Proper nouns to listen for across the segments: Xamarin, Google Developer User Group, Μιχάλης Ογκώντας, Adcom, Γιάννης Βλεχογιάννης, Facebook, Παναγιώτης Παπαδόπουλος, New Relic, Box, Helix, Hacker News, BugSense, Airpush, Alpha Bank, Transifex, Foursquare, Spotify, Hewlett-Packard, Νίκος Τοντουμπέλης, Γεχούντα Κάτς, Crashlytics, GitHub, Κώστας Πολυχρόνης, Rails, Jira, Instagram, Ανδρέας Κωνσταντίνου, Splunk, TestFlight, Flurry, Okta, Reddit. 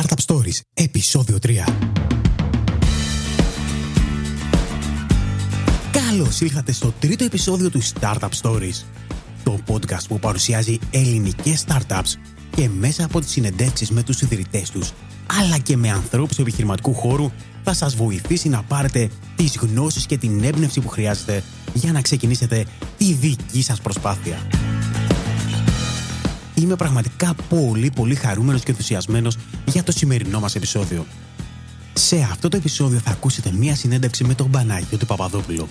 Startup Stories, επεισόδιο 3. Καλώς ήλθατε στο τρίτο επεισόδιο του Startup Stories, το podcast που παρουσιάζει ελληνικές startups και μέσα από τις συνεντεύξεις με τους ιδρυτές τους, αλλά και με ανθρώπους του επιχειρηματικού χώρου, θα σας βοηθήσει να πάρετε τις γνώσεις και την έμπνευση που χρειάζεται για να ξεκινήσετε τη δική σας προσπάθεια. Είμαι πραγματικά πολύ χαρούμενος και ενθουσιασμένος για το σημερινό μας επεισόδιο. Σε αυτό το επεισόδιο θα ακούσετε μία συνέντευξη με τον Παναγιώτη Παπαδόπουλο.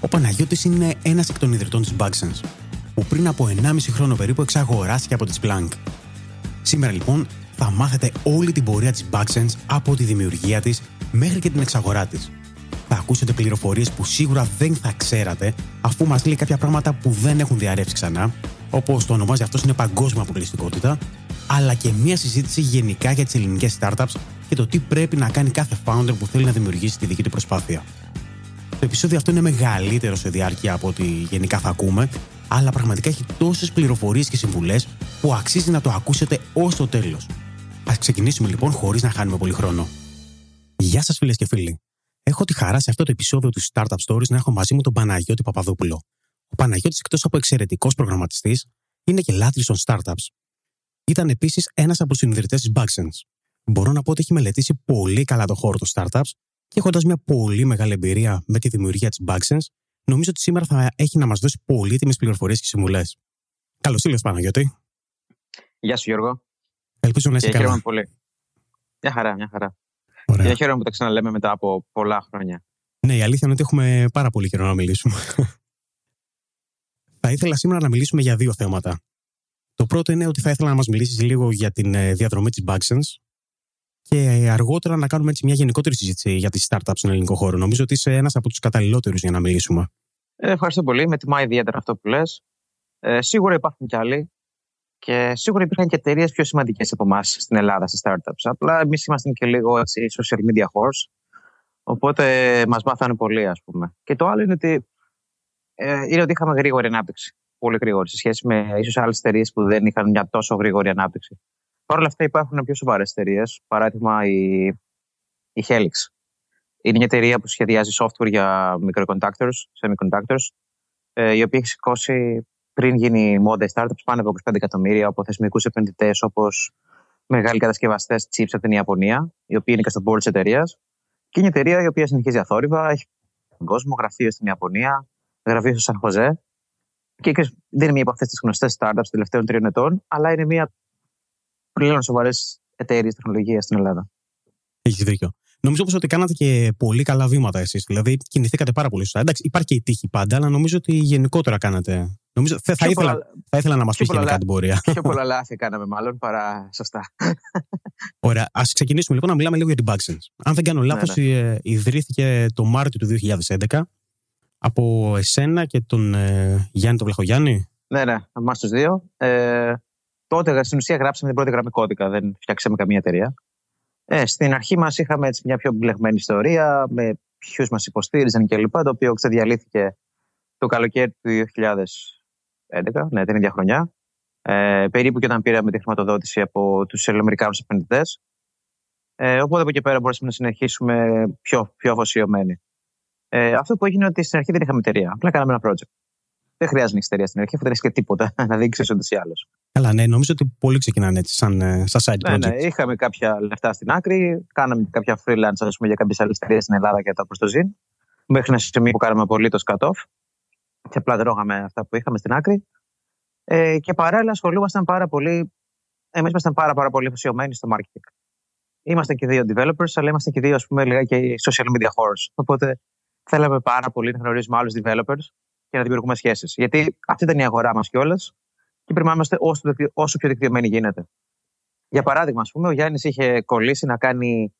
Ο Παναγιώτης είναι ένας εκ των ιδρυτών της BugSense, που πριν από 1,5 χρόνο περίπου εξαγοράστηκε από τη Splunk. Σήμερα λοιπόν θα μάθετε όλη την πορεία της BugSense από τη δημιουργία της μέχρι και την εξαγορά της. Θα ακούσετε πληροφορίες που σίγουρα δεν θα ξέρατε, αφού μας λέει κάποια πράγματα που δεν έχουν διαρρεύσει ξανά, όπως το ονομάζει αυτός, είναι παγκόσμια αποκλειστικότητα, αλλά και μια συζήτηση γενικά για τις ελληνικές startups και το τι πρέπει να κάνει κάθε founder που θέλει να δημιουργήσει τη δική του προσπάθεια. Το επεισόδιο αυτό είναι μεγαλύτερο σε διάρκεια από ό,τι γενικά θα ακούμε, αλλά πραγματικά έχει τόσες πληροφορίες και συμβουλές που αξίζει να το ακούσετε ως το τέλος. Ας ξεκινήσουμε λοιπόν χωρίς να χάνουμε πολύ χρόνο. Γεια σας φίλες και φίλοι. Έχω τη χαρά σε αυτό το επεισόδιο του Startup Stories να έχω μαζί μου τον Παναγιώτη Παπαδόπουλο. Ο Παναγιώτης, εκτός από εξαιρετικός προγραμματιστής, είναι και λάτρης των startups. Ήταν επίσης ένας από τους συνιδρυτές της BugSense. Μπορώ να πω ότι έχει μελετήσει πολύ καλά το χώρο των startups και έχοντας μια πολύ μεγάλη εμπειρία με τη δημιουργία της BugSense, νομίζω ότι σήμερα θα έχει να μας δώσει πολύτιμες πληροφορίες και συμβουλές. Καλώς ήλθες, Παναγιώτη. Γεια σου, Γιώργο. Ελπίζω να είσαι καλά. Χαίρομαι πολύ. Μια χαρά. Ωραία. Και χαίρομαι που τα ξαναλέμε μετά από πολλά χρόνια. Ναι, η αλήθεια είναι ότι έχουμε πάρα πολύ καιρό να μιλήσουμε. Θα ήθελα σήμερα να μιλήσουμε για δύο θέματα. Το πρώτο είναι ότι θα ήθελα να μας μιλήσεις λίγο για την διαδρομή της BugSense και αργότερα να κάνουμε έτσι μια γενικότερη συζήτηση για τις startups στον ελληνικό χώρο. Νομίζω ότι είσαι ένας από τους καταλληλότερους για να μιλήσουμε. Ευχαριστώ πολύ. Με τιμά ιδιαίτερα αυτό που λες. Σίγουρα υπάρχουν κι άλλοι και σίγουρα υπήρχαν και εταιρείες πιο σημαντικές από εμάς στην Ελλάδα σε startups. Απλά εμείς ήμασταν και λίγο έτσι, social media horse. Οπότε μας μάθανε πολύ, ας πούμε. Και το άλλο είναι ότι. Είχαμε γρήγορη ανάπτυξη. Πολύ γρήγορη. Σε σχέση με ίσως άλλες εταιρείες που δεν είχαν μια τόσο γρήγορη ανάπτυξη. Παρ' όλα αυτά, υπάρχουν πιο σοβαρές εταιρείες. Παράδειγμα, η Helix. Είναι μια εταιρεία που σχεδιάζει software για semiconductors, η οποία έχει σηκώσει πριν γίνει μόντα startups πάνω από 25 εκατομμύρια από θεσμικούς επενδυτές όπως μεγάλοι κατασκευαστές chips από την Ιαπωνία, οι οποίοι είναι και στο board της εταιρείας. Και είναι η εταιρεία η οποία συνεχίζει αθόρυβα, έχει τον κόσμο, γραφείο στην Ιαπωνία. Γραφείο στο Σαν Χωζέ. Και δεν είναι μία από αυτές τις γνωστές startups των τελευταίων 3 ετών, αλλά είναι μία πλέον σοβαρές εταιρείες τεχνολογίας στην Ελλάδα. Έχεις δίκιο. Νομίζω πως ότι κάνατε και πολύ καλά βήματα εσείς. Δηλαδή, κινηθήκατε πάρα πολύ σωστά. Εντάξει, υπάρχει και η τύχη πάντα, αλλά νομίζω ότι γενικότερα κάνατε. Νομίζω, θα ήθελα να μας πεις γενικά την πορεία. Πιο πολλά λάθη κάναμε, μάλλον παρά σωστά. Ωραία. Ας ξεκινήσουμε λοιπόν να μιλάμε λίγο για την BugSense. Αν δεν κάνω λάθος, ιδρύθηκε το Μάρτιο του 2011. Από εσένα και τον Γιάννη τον Βλεχογιάννη. Ναι, εμάς τους δύο. Τότε στην ουσία γράψαμε την πρώτη γραμμή κώδικα, δεν φτιάξαμε καμία εταιρεία. Στην αρχή μας είχαμε έτσι, μια πιο μπλεγμένη ιστορία, με ποιους μας υποστήριζαν κλπ. Το οποίο ξεδιαλύθηκε το καλοκαίρι του 2011, ναι, την ίδια χρονιά. Περίπου και όταν πήραμε τη χρηματοδότηση από τους ελληνοαμερικάνους επενδυτές. Οπότε από εκεί πέρα μπορέσαμε να συνεχίσουμε πιο αφοσιωμένοι. Αυτό που έγινε ότι στην αρχή δεν είχαμε εταιρεία. Απλά κάναμε ένα project. Δεν χρειάζεται να έχει εταιρεία στην αρχή, αφού δεν έχει και τίποτα να δείξει ούτω ή άλλω. Καλά, ναι, νομίζω ότι πολλοί ξεκινάνε έτσι, σαν side project. Ναι, είχαμε κάποια λεφτά στην άκρη, κάναμε κάποια freelance ας πούμε, για κάποιες άλλες εταιρείες στην Ελλάδα και τα προ το ζήν. Μέχρι ένα σημείο που κάναμε απολύτως cut-off. Και απλά δρώγαμε αυτά που είχαμε στην άκρη. Και παράλληλα ασχολούμασταν πάρα πολύ. Εμείς ήμασταν πάρα πολύ αφοσιωμένοι στο marketing. Ήμασταν και δύο developers, αλλά ήμασταν και δύο ας πούμε, λιγάκι social media horse. Οπότε. Θέλαμε πάρα πολύ να γνωρίζουμε άλλους developers και να δημιουργούμε σχέσεις. Γιατί αυτή ήταν η αγορά μας κιόλας και πρέπει να είμαστε όσο πιο δικτυωμένοι γίνεται. Για παράδειγμα, ας πούμε, ο Γιάννης είχε κολλήσει να κάνει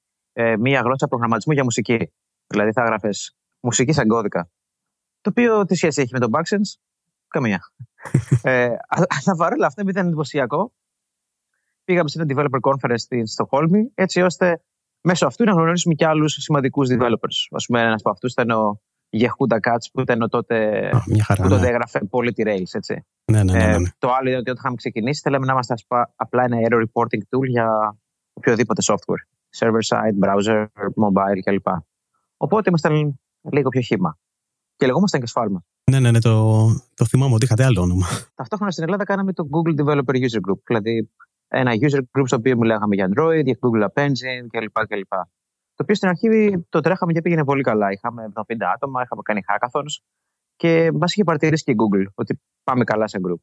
μία γλώσσα προγραμματισμού για μουσική. Δηλαδή θα έγραφες μουσική σαν κώδικα. Το οποίο τι σχέση έχει με τον BugSense? Καμία. Αλλά παρόλα αυτά, επειδή ήταν εντυπωσιακό, πήγαμε σε ένα developer conference στην Στοκχόλμη, έτσι ώστε. Μέσω αυτού να γνωρίσουμε και άλλους σημαντικούς developers. Ας πούμε, ένας από αυτούς ήταν ο Γεχούντα Κάτς που ήταν τότε. Τότε έγραφε πολύ τη Rails, έτσι. Ναι. Το άλλο είναι ότι όταν είχαμε ξεκινήσει, θέλαμε να είμαστε απλά ένα error reporting tool για οποιοδήποτε software. Server side, browser, mobile κλπ. Οπότε ήμασταν λίγο πιο χύμα. Και λεγόμασταν και σφάλμα. Ναι, το θυμάμαι ότι είχατε άλλο όνομα. Ταυτόχρονα στην Ελλάδα κάναμε το Google Developer User Group. Δηλαδή ένα user group στο οποίο μιλάγαμε για Android, για Google App Engine κλπ. Το οποίο στην αρχή το τρέχαμε και πήγαινε πολύ καλά. Είχαμε 70 άτομα, είχαμε κάνει hackathons και μας είχε παρατηρήσει και η Google ότι πάμε καλά σε group.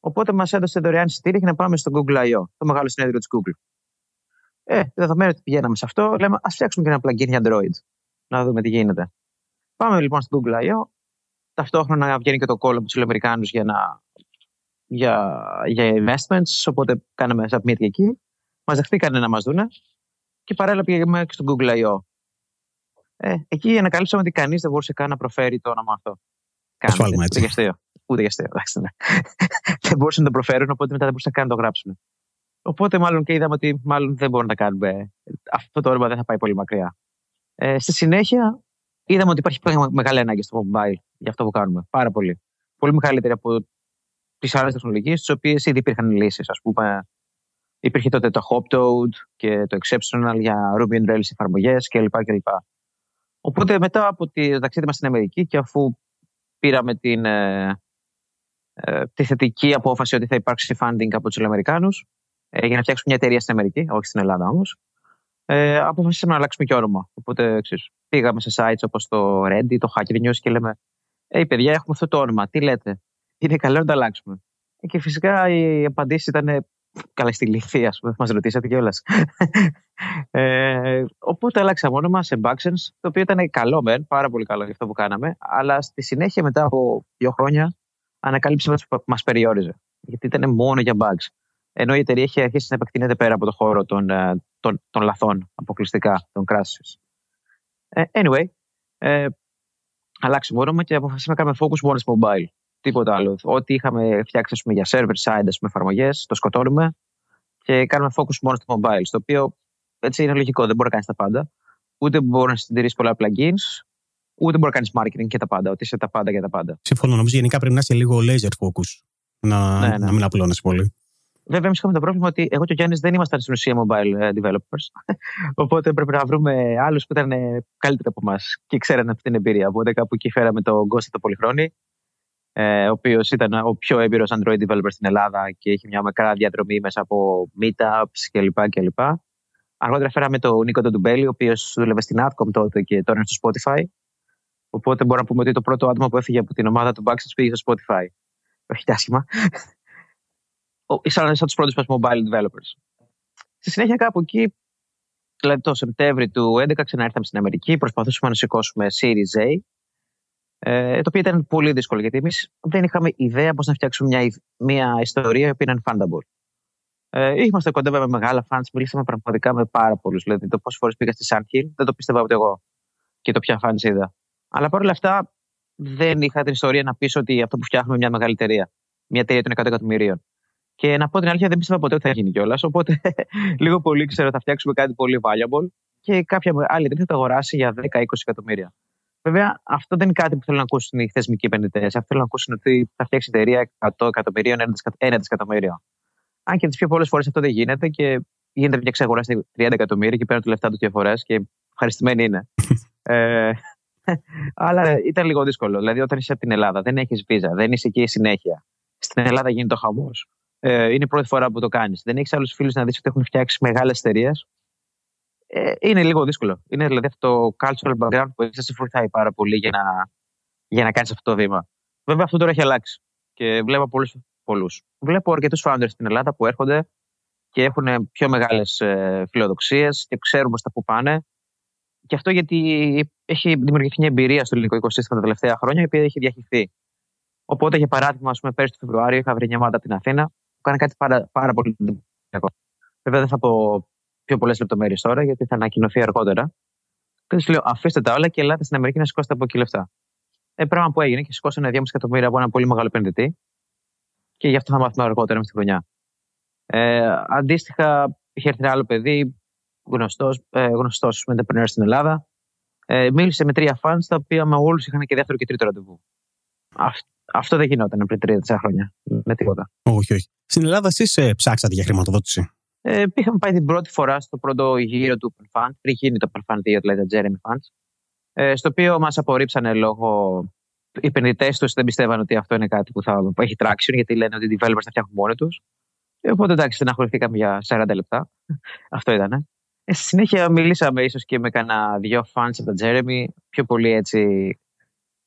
Οπότε μας έδωσε δωρεάν εισιτήρια για να πάμε στο Google IO, το μεγάλο συνέδριο της Google. Δεδομένου ότι πηγαίναμε σε αυτό, λέμε ας φτιάξουμε και ένα plugin για Android, να δούμε τι γίνεται. Πάμε λοιπόν στο Google IO, ταυτόχρονα βγαίνει και το call από τους Αμερικάνους για investments, οπότε κάναμε submit και εκεί. Μας δεχτήκανε να μας δούνε και παράλληλα πήγαμε και στο Google IO. Εκεί ανακαλύψαμε ότι κανείς δεν μπορούσε καν να προφέρει το όνομα αυτό. Ούτε για αστείο. Δεν μπορούσαν να το προφέρουν, οπότε μετά δεν μπορούσαν καν να το γράψουν. Οπότε μάλλον και είδαμε ότι μάλλον δεν μπορούν να κάνουμε. Αυτό το όνομα δεν θα πάει πολύ μακριά. Στη συνέχεια, είδαμε ότι υπάρχει μεγάλη ανάγκη στο mobile για αυτό που κάνουμε. Πάρα πολύ. Πολύ μεγαλύτερη από τις άλλες τεχνολογίες, τις οποίες ήδη υπήρχαν λύσεις. Ας πούμε, υπήρχε τότε το Hoptoad και το Exceptional για Ruby and Rails εφαρμογές κλπ. Οπότε μετά από το ταξίδι μας στην Αμερική και αφού πήραμε τη θετική απόφαση ότι θα υπάρξει funding από τους Αμερικάνους για να φτιάξουμε μια εταιρεία στην Αμερική, όχι στην Ελλάδα όμως, αποφασίσαμε να αλλάξουμε και όνομα. Οπότε πήγαμε σε sites όπως το Reddit, το Hacker News και λέμε παιδιά, έχουμε αυτό το όνομα, τι λέτε, είναι καλό να το αλλάξουμε. Και φυσικά οι απαντήσεις ήταν καλά στη λυθία, ας πούμε, μας ρωτήσατε κιόλας. Οπότε αλλάξαμε όνομα σε BugSense, το οποίο ήταν καλό μεν, πάρα πολύ καλό για αυτό που κάναμε, αλλά στη συνέχεια μετά από 2 χρόνια ανακαλύψαμε ότι μας περιόριζε, γιατί ήταν μόνο για bugs. Ενώ η εταιρεία είχε αρχίσει να επεκτείνεται πέρα από το χώρο των λαθών, αποκλειστικά, των crashes. Anyway, αλλάξαμε όνομα και αποφασίσαμε να κάνουμε focus μόνο στο mobile. Τίποτα άλλο. Ό,τι είχαμε φτιάξει για server-side εφαρμογές, το σκοτώνουμε και κάνουμε focus μόνο στο mobile. Στο οποίο έτσι είναι λογικό, δεν μπορεί να κάνει τα πάντα. Ούτε μπορεί να συντηρήσει πολλά plugins, ούτε μπορεί να κάνει marketing και τα πάντα. Ότι είσαι τα πάντα για τα πάντα. Συμφωνώ. Νομίζω γενικά πρέπει να είσαι λίγο laser focus. Ναι. Να μην απλώνεσαι πολύ. Βέβαια, εμείς είχαμε το πρόβλημα ότι εγώ και ο Γιάννης δεν ήμασταν στην ουσία mobile developers. Οπότε πρέπει να βρούμε άλλους που ήταν καλύτεροι από εμάς και ξέρανε αυτή την εμπειρία. Οπότε κάπου εκεί φέραμε τον Κώστα τον Πολυχρόνη, ο οποίος ήταν ο πιο έμπειρος Android developer στην Ελλάδα και είχε μια μικρά διαδρομή μέσα από meetups κλπ. Αργότερα φέραμε τον Νίκο Τοντουμπέλη, ο οποίος δούλευε στην Adcom τότε και τώρα είναι στο Spotify. Οπότε μπορούμε να πούμε ότι το πρώτο άτομο που έφυγε από την ομάδα του BugSense πήγε στο Spotify. Όχι άσχημα. Σαν τους πρώτους μας mobile developers. Στη συνέχεια κάπου εκεί, δηλαδή το Σεπτέμβρη του 2011, ξαναήρθαμε στην Αμερική, προσπαθούσαμε να σηκώσουμε Series A, το οποίο ήταν πολύ δύσκολο, γιατί εμείς δεν είχαμε ιδέα πώς να φτιάξουμε μια ιστορία η οποία ήταν fundable. Είμαστε κοντά με μεγάλα fans, μιλήσαμε πραγματικά με πάρα πολλούς. Δηλαδή το πόσες φορές πήγα στη Sunhill, δεν το πίστευα ούτε εγώ και το ποια fans είδα. Αλλά παρόλα αυτά δεν είχα την ιστορία να πείσω ότι αυτό που φτιάχνουμε μια μεγάλη εταιρεία. Μια εταιρεία των 100 εκατομμυρίων. Και να πω την αλήθεια, δεν πίστευα ποτέ ότι θα γίνει κιόλας. Οπότε λίγο πολύ ξέρω θα φτιάξουμε κάτι πολύ valuable και κάποια άλλη εταιρεία θα το αγοράσει για 10-20 εκατομμύρια. Βέβαια, αυτό δεν είναι κάτι που θέλουν να ακούσουν οι θεσμικοί επενδυτές. Αυτό θέλουν να ακούσουν ότι θα φτιάξει εταιρεία 100 εκατομμυρίων, 1 δισεκατομμύριο. Αν και τις πιο πολλές φορές αυτό δεν γίνεται και γίνεται μια ξαγοράση 30 εκατομμύρια και παίρνουν τα λεφτά του δύο φορές και ευχαριστημένοι είναι. Αλλά ήταν λίγο δύσκολο. Δηλαδή, όταν είσαι από την Ελλάδα, δεν έχεις βίζα, δεν είσαι εκεί συνέχεια. Στην Ελλάδα γίνεται ο χαμός. Είναι η πρώτη φορά που το κάνεις. Δεν έχεις άλλους φίλους να δεις ότι έχουν φτιάξει μεγάλες εταιρείες. Είναι λίγο δύσκολο. Είναι δηλαδή αυτό το cultural background που σε βοηθάει πάρα πολύ για να κάνεις αυτό το βήμα. Βέβαια αυτό τώρα έχει αλλάξει. Και βλέπω πολλούς. Βλέπω αρκετούς founders στην Ελλάδα που έρχονται και έχουν πιο μεγάλες φιλοδοξίες και ξέρουν προς τα που πάνε. Και αυτό γιατί έχει δημιουργηθεί μια εμπειρία στο ελληνικό οικοσύστημα τα τελευταία χρόνια, η οποία έχει διαχειριστεί. Οπότε, για παράδειγμα, πέρσι το Φεβρουάριο είχα βρει μια ομάδα από την Αθήνα που κάνει κάτι πάρα πολύ εντυπωσιακό. Βέβαια, δεν θα πω πιο πολλές λεπτομέρειες τώρα, γιατί θα ανακοινωθεί αργότερα. Και του λέω: αφήστε τα όλα και ελάτε στην Αμερική να σηκώσετε από εκεί λεφτά. Πράγμα που έγινε και σηκώσανε 2,5 εκατομμύρια από ένα πολύ μεγάλο επενδυτή. Και γι' αυτό θα μάθουμε αργότερα με στη χρονιά. Αντίστοιχα, είχε έρθει ένα άλλο παιδί, γνωστό entrepreneur στην Ελλάδα. Μίλησε με 3 fans, τα οποία με όλους είχαν και δεύτερο και τρίτο ραντεβού. Αυτό δεν γινόταν πριν 3-4 χρόνια. Με τίποτα. Όχι. Στην Ελλάδα εσείς ψάξατε για χρηματοδότηση. Είχαμε πάει την πρώτη φορά στο πρώτο γύρο του Open Fund, πριν γίνει το Open Fund 2, δηλαδή τα Jeremy Funds, στο οποίο μας απορρίψανε λόγω. Οι επενδυτές τους δεν πιστεύαν ότι αυτό είναι κάτι που θα έχει traction, γιατί λένε ότι οι developers θα φτιάχνουν μόνοι τους. Οπότε εντάξει, στεναχωρηθήκαμε για 40 λεπτά. Αυτό ήτανε. Στη συνέχεια μιλήσαμε ίσως και με κανένα δυο fans από τον Jeremy, πιο πολύ έτσι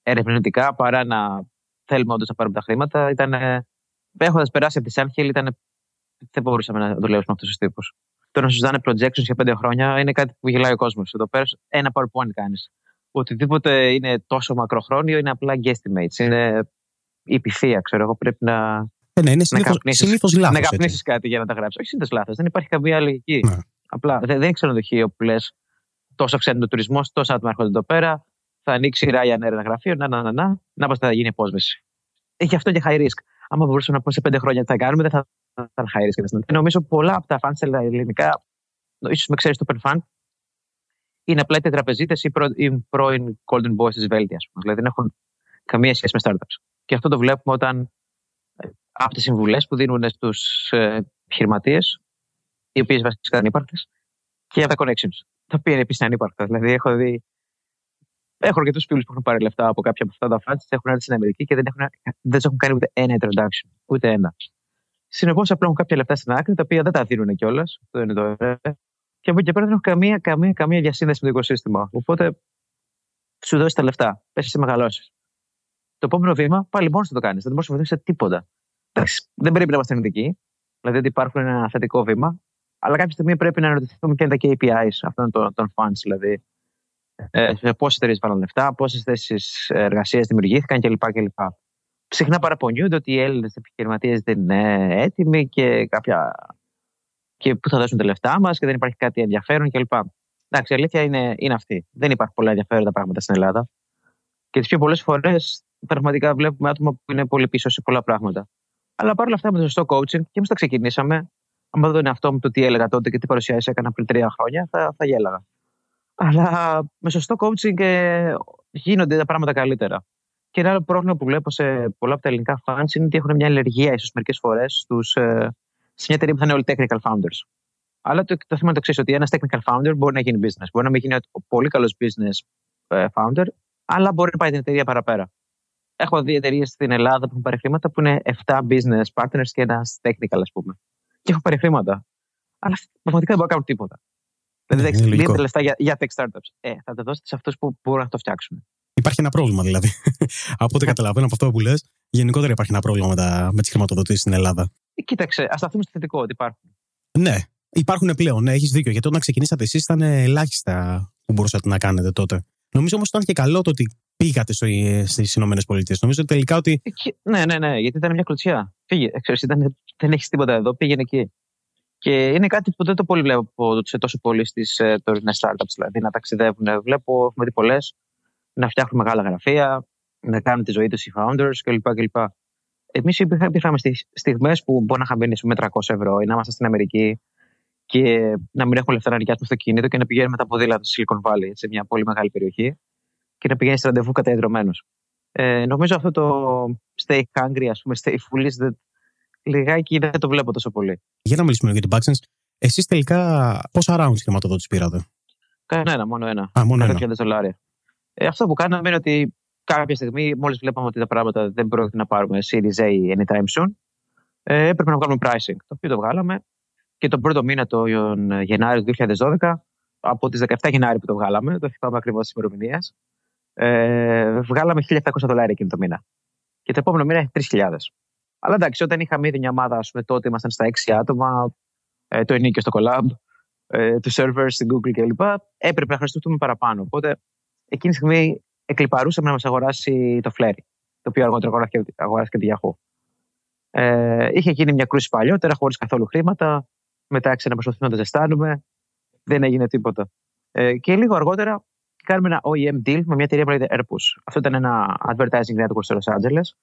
ερευνητικά παρά να θέλουμε όντως να πάρουμε τα χρήματα. Έχοντας περάσει από τη Σάνχελ, δεν μπορούσαμε να δουλέψουμε αυτούς τους τύπους. Τώρα να σου ζητάνε projections για 5 χρόνια είναι κάτι που γελάει ο κόσμος. Εδώ πέρα ένα PowerPoint κάνεις. Οτιδήποτε είναι τόσο μακροχρόνιο είναι απλά guesstimates. Είναι υπηθία, ξέρω εγώ. Πρέπει να καπνίσεις κάτι για να τα γράψεις. Όχι συνήθως λάθος. Δεν υπάρχει καμία λογική. Ναι. Απλά δεν ξέρω το χείο που λες τόσο ξένο το τουρισμό, τόσα άτομα έρχονται εδώ πέρα. Θα ανοίξει η Ryanair ένα γραφείο. Να πας θα γίνει υπόσβεση. Γι' αυτό και high risk. Άμα μπορούσαμε να πούμε σε 5 χρόνια τι θα κάνουμε, δεν θα ήταν high risk. Νομίζω πολλά από τα fans τα ελληνικά, ίσως με ξέρεις το Open Fund, είναι απλά είτε τραπεζίτες ή πρώην golden boys της Βέλτια, ας πούμε. Δηλαδή δεν έχουν καμία σχέση με startups. Και αυτό το βλέπουμε όταν από τις συμβουλές που δίνουν στους επιχειρηματίες, οι οποίες βασικά είναι ανύπαρκτες, και από τα connections, τα οποία είναι επίσης ανύπαρκτα. Δηλαδή έχω αρκετούς φίλους που έχουν πάρει λεφτά από κάποια από αυτά τα φάντες, έχουν έρθει στην Αμερική και δεν έχουν κάνει ούτε ένα introduction, ούτε ένα. Συνεπώς απλά έχουν κάποια λεφτά στην άκρη, τα οποία δεν τα δίνουν κιόλας. Αυτό είναι το και από εκεί και πέρα δεν έχω καμία διασύνδεση με το οικοσύστημα. Οπότε σου δώσει τα λεφτά, πέσει σε μεγαλώσει. Το επόμενο βήμα πάλι μόνο θα το κάνει, δεν μπορεί να βοηθήσει τίποτα. Δεν πρέπει να είμαστε αρνητικοί, δηλαδή ότι υπάρχουν ένα θετικό βήμα, αλλά κάποια στιγμή πρέπει να αναρωτηθούμε ποια είναι τα KPIs αυτών των funds, δηλαδή πόσε εταιρείε βάλαν λεφτά, πόσε θέσει εργασία δημιουργήθηκαν κλπ. Συχνά παραπονιούνται ότι οι Έλληνες επιχειρηματίες δεν είναι έτοιμοι και και πού θα δώσουν τα λεφτά μας και δεν υπάρχει κάτι ενδιαφέρον κλπ. Εντάξει, η αλήθεια είναι αυτή. Δεν υπάρχουν πολλά ενδιαφέροντα πράγματα στην Ελλάδα. Και τις πιο πολλές φορές πραγματικά βλέπουμε άτομα που είναι πολύ πίσω σε πολλά πράγματα. Αλλά παρόλα αυτά με το σωστό coaching και εμείς τα ξεκινήσαμε. Αν δεν είναι αυτό με το τι έλεγα τότε και τι παρουσιάσεις έκανα πριν 3 χρόνια, θα γέλαγα. Αλλά με σωστό coaching γίνονται τα πράγματα καλύτερα. Και ένα άλλο πρόβλημα που βλέπω σε πολλά από τα ελληνικά fans είναι ότι έχουν μια αλλεργία ίσως μερικές φορές στους. Σε μια εταιρεία που θα είναι όλοι technical founders. Αλλά το θέμα είναι το εξής, ότι ένας technical founder μπορεί να γίνει business. Μπορεί να μην γίνει πολύ καλός business founder, αλλά μπορεί να πάει την εταιρεία παραπέρα. Έχω δει εταιρείες στην Ελλάδα που έχουν πάρει χρήματα που είναι 7 business partners και ένας technical, ας πούμε. Και έχουν πάρει χρήματα. Αλλά πραγματικά δεν μπορούν να κάνουν τίποτα. Δηλαδή, δεν δίνετε λεφτά για tech startups. Θα τα δώσετε σε αυτούς που μπορούν να το φτιάξουν. Υπάρχει ένα πρόβλημα δηλαδή. Από ό,τι καταλαβαίνω από αυτό που λες, γενικότερα υπάρχει ένα πρόβλημα με τις χρηματοδοτήσεις στην Ελλάδα. Κοίταξε, ας σταθούμε στο θετικό ότι υπάρχουν. Ναι, υπάρχουν πλέον. Ναι, έχεις δίκιο. Γιατί όταν ξεκινήσατε εσείς ήταν ελάχιστα που μπορούσατε να κάνετε τότε. Νομίζω όμως ήταν και καλό το ότι πήγατε στις Ηνωμένες Πολιτείες. Νομίζω τελικά ότι. Ναι, γιατί ήταν μια κλωτσιά. Φύγε. Δεν έχεις τίποτα εδώ, πήγαινε εκεί. Και είναι κάτι που δεν το πολύ βλέπω σε τόσο πολύ στις τωρινές startups. Δηλαδή να ταξιδεύουν. Βλέπω, έχουμε δει πολλές, να φτιάχνουν μεγάλα γραφεία, να κάνουν τη ζωή τους οι founders κλπ. Εμείς υπήρχαμε στιγμές που μπορεί να είχαμε μείνει με 300 ευρώ ή να είμαστε στην Αμερική και να μην έχουμε λεφτά να νοικιάσουμε αυτοκίνητο και να πηγαίνουμε τα ποδήλατα στο Silicon Valley, σε μια πολύ μεγάλη περιοχή, και να πηγαίνεις ραντεβού καταϊδρωμένος. Νομίζω αυτό το stay hungry, ας πούμε, stay foolish, λιγάκι δεν το βλέπω τόσο πολύ. Για να μιλήσουμε για την BugSense, εσείς τελικά πόσα rounds χρηματοδότηση πήρατε? Κανένα, μόνο ένα. $100,000. Αυτό που κάναμε είναι ότι κάποια στιγμή, μόλις βλέπαμε ότι τα πράγματα δεν πρόκειται να πάρουμε Series A anytime soon, έπρεπε να βγάλουμε pricing. Το οποίο το βγάλαμε και τον πρώτο μήνα, τον Γενάρη του 2012, από τις 17 Γενάρη που το βγάλαμε, το θυμάμαι ακριβώς της ημερομηνίας, βγάλαμε $1,700 εκείνο το μήνα. Και το επόμενο μήνα 3.000. Αλλά εντάξει, όταν είχαμε ήδη μια ομάδα, ας πούμε, τότε ήμασταν στα 6 άτομα, το ενίκιο στο collab, του servers στην Google κλπ. Έπρεπε να χρησιμοποιούμε παραπάνω. Οπότε εκείνη τη στιγμή εκλιπαρούσαμε να μας αγοράσει το Flurry, το οποίο αργότερα αγοράστηκε τη Yahoo. Είχε γίνει μια κρούση παλιότερα, χωρίς καθόλου χρήματα. Μετά ξαναπροσπαθούμε να το ζεστάνουμε. Δεν έγινε τίποτα. Και λίγο αργότερα κάνουμε ένα OEM deal με μια εταιρεία που λέγεται Airpush. Αυτό ήταν ένα advertising network στο Los Angeles.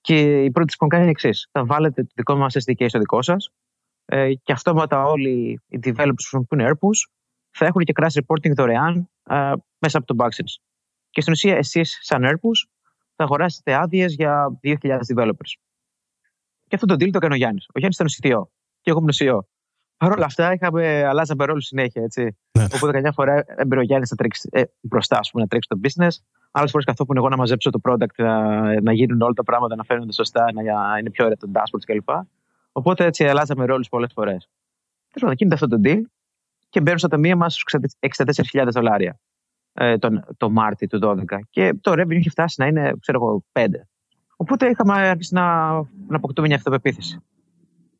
Και η πρώτη της κονκάνη είναι εξής. Θα βάλετε το δικό μας SDK στο δικό σας. Και αυτόματα όλοι οι developers που χρησιμοποιούν Airpush θα έχουν και crash reporting δωρεάν μέσα από το BugSense. Και στην ουσία, εσείς, σαν Airpush, θα αγοράσετε άδειες για 2.000 developers. Και αυτό το deal το έκανε ο Γιάννης. Ο Γιάννης ήταν ο CTO. Και εγώ ήμουν ο CEO. Παρ' όλα αυτά, αλλάζαμε ρόλους συνέχεια. Έτσι. Ναι. Οπότε καμιά φορά έμπαινε ο Γιάννης να τρέξει μπροστά, να τρέξει το business. Άλλες φορές καθόμουν εγώ να μαζέψω το product, να γίνουν όλα τα πράγματα, να φαίνονται σωστά, να είναι πιο ωραία το dashboard κλπ. Οπότε έτσι αλλάζαμε ρόλους πολλές φορές. Τέλος πάντων, γίνεται αυτό το deal και μπαίνουν στα ταμεία μας στους $64,000 το Μάρτιο του 2012. Και το revenue είχε φτάσει να είναι, ξέρω εγώ, 5. Οπότε είχαμε αρχίσει να αποκτούμε μια αυτοπεποίθηση.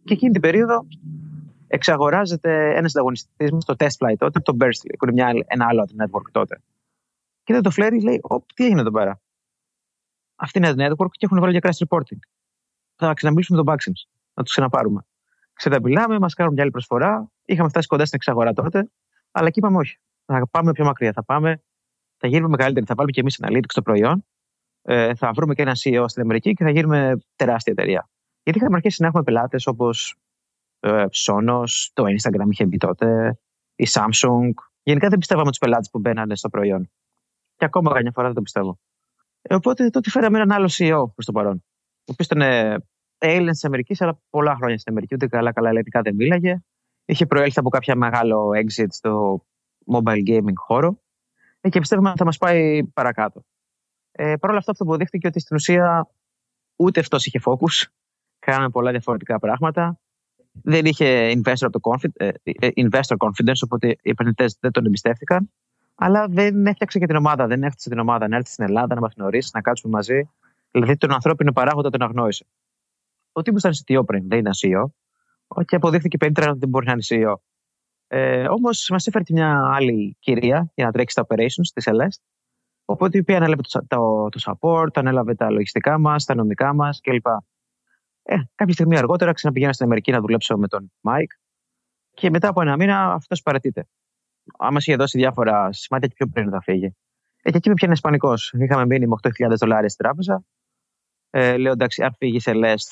Και εκείνη την περίοδο εξαγοράζεται ένας ανταγωνιστής μας, το TestFlight τότε, το Burst, ένα άλλο network τότε. Και δεν το Flurry, λέει: τι έγινε εδώ πέρα. Αυτή είναι network και έχουν βάλει για crash reporting. Θα ξαναμιλήσουμε με τον BugSense, να τους ξαναπάρουμε. Ξεταπειλάμε, μας κάνουν μια άλλη προσφορά. Είχαμε φτάσει κοντά στην εξαγορά τότε, αλλά εκεί είπαμε: όχι. Θα πάμε πιο μακριά. Θα γίνουμε μεγαλύτεροι. Θα βάλουμε και εμείς analytics στο προϊόν. Θα βρούμε και ένα CEO στην Αμερική και θα γίνουμε τεράστια εταιρεία. Γιατί είχαμε αρχίσει να έχουμε πελάτες όπως Sonos, το Instagram είχε μπει τότε, η Samsung. Γενικά δεν πιστεύαμε τους πελάτες που μπαίνανε στο προϊόν. Και ακόμα καμιά φορά δεν το πιστεύω. Οπότε τότε φέραμε έναν άλλο CEO προς το παρόν. Ο οποίος ήταν Έλληνας της Αμερικής, αλλά πολλά χρόνια στην Αμερική. Ούτε καλά ελληνικά δεν μίλαγε. Είχε προέλθει από κάποιο μεγάλο exit στο mobile gaming χώρο. Και πιστεύαμε ότι θα μας πάει παρακάτω. Παρ' όλα αυτά, αυτό αποδείχθηκε ότι στην ουσία ούτε αυτός είχε focus. Κάναμε πολλά διαφορετικά πράγματα. Δεν είχε investor confidence, οπότε οι επενδυτές δεν τον εμπιστεύτηκαν. Αλλά δεν έφτιαξε και την ομάδα. Δεν έφτιαξε την ομάδα να έρθει στην Ελλάδα, να μας γνωρίσει, να κάτσουμε μαζί. Δηλαδή τον ανθρώπινο παράγοντα τον αγνόησε. Ο τύπος ήταν CTO πριν, δεν ήταν CEO. Και αποδείχθηκε πέντε ότι δεν μπορεί να είναι CEO. Όμως μας έφερε και μια άλλη κυρία για να τρέξει τα operations τη Celeste. Οπότε η οποία ανέλαβε το support, ανέλαβε τα λογιστικά μας, τα νομικά μας κλπ. Κάποια στιγμή αργότερα ξαναπηγαίνω στην Αμερική να δουλέψω με τον Μάικ και μετά από ένα μήνα αυτός παρατείται. Άμα είχε δώσει διάφορα σημάδια και πιο πριν θα φύγει. Και εκεί με πιάνει ισπανικός. Είχαμε μείνει με $8,000 στην τράπεζα. Λέω εντάξει, αν φύγει σε Λεστ,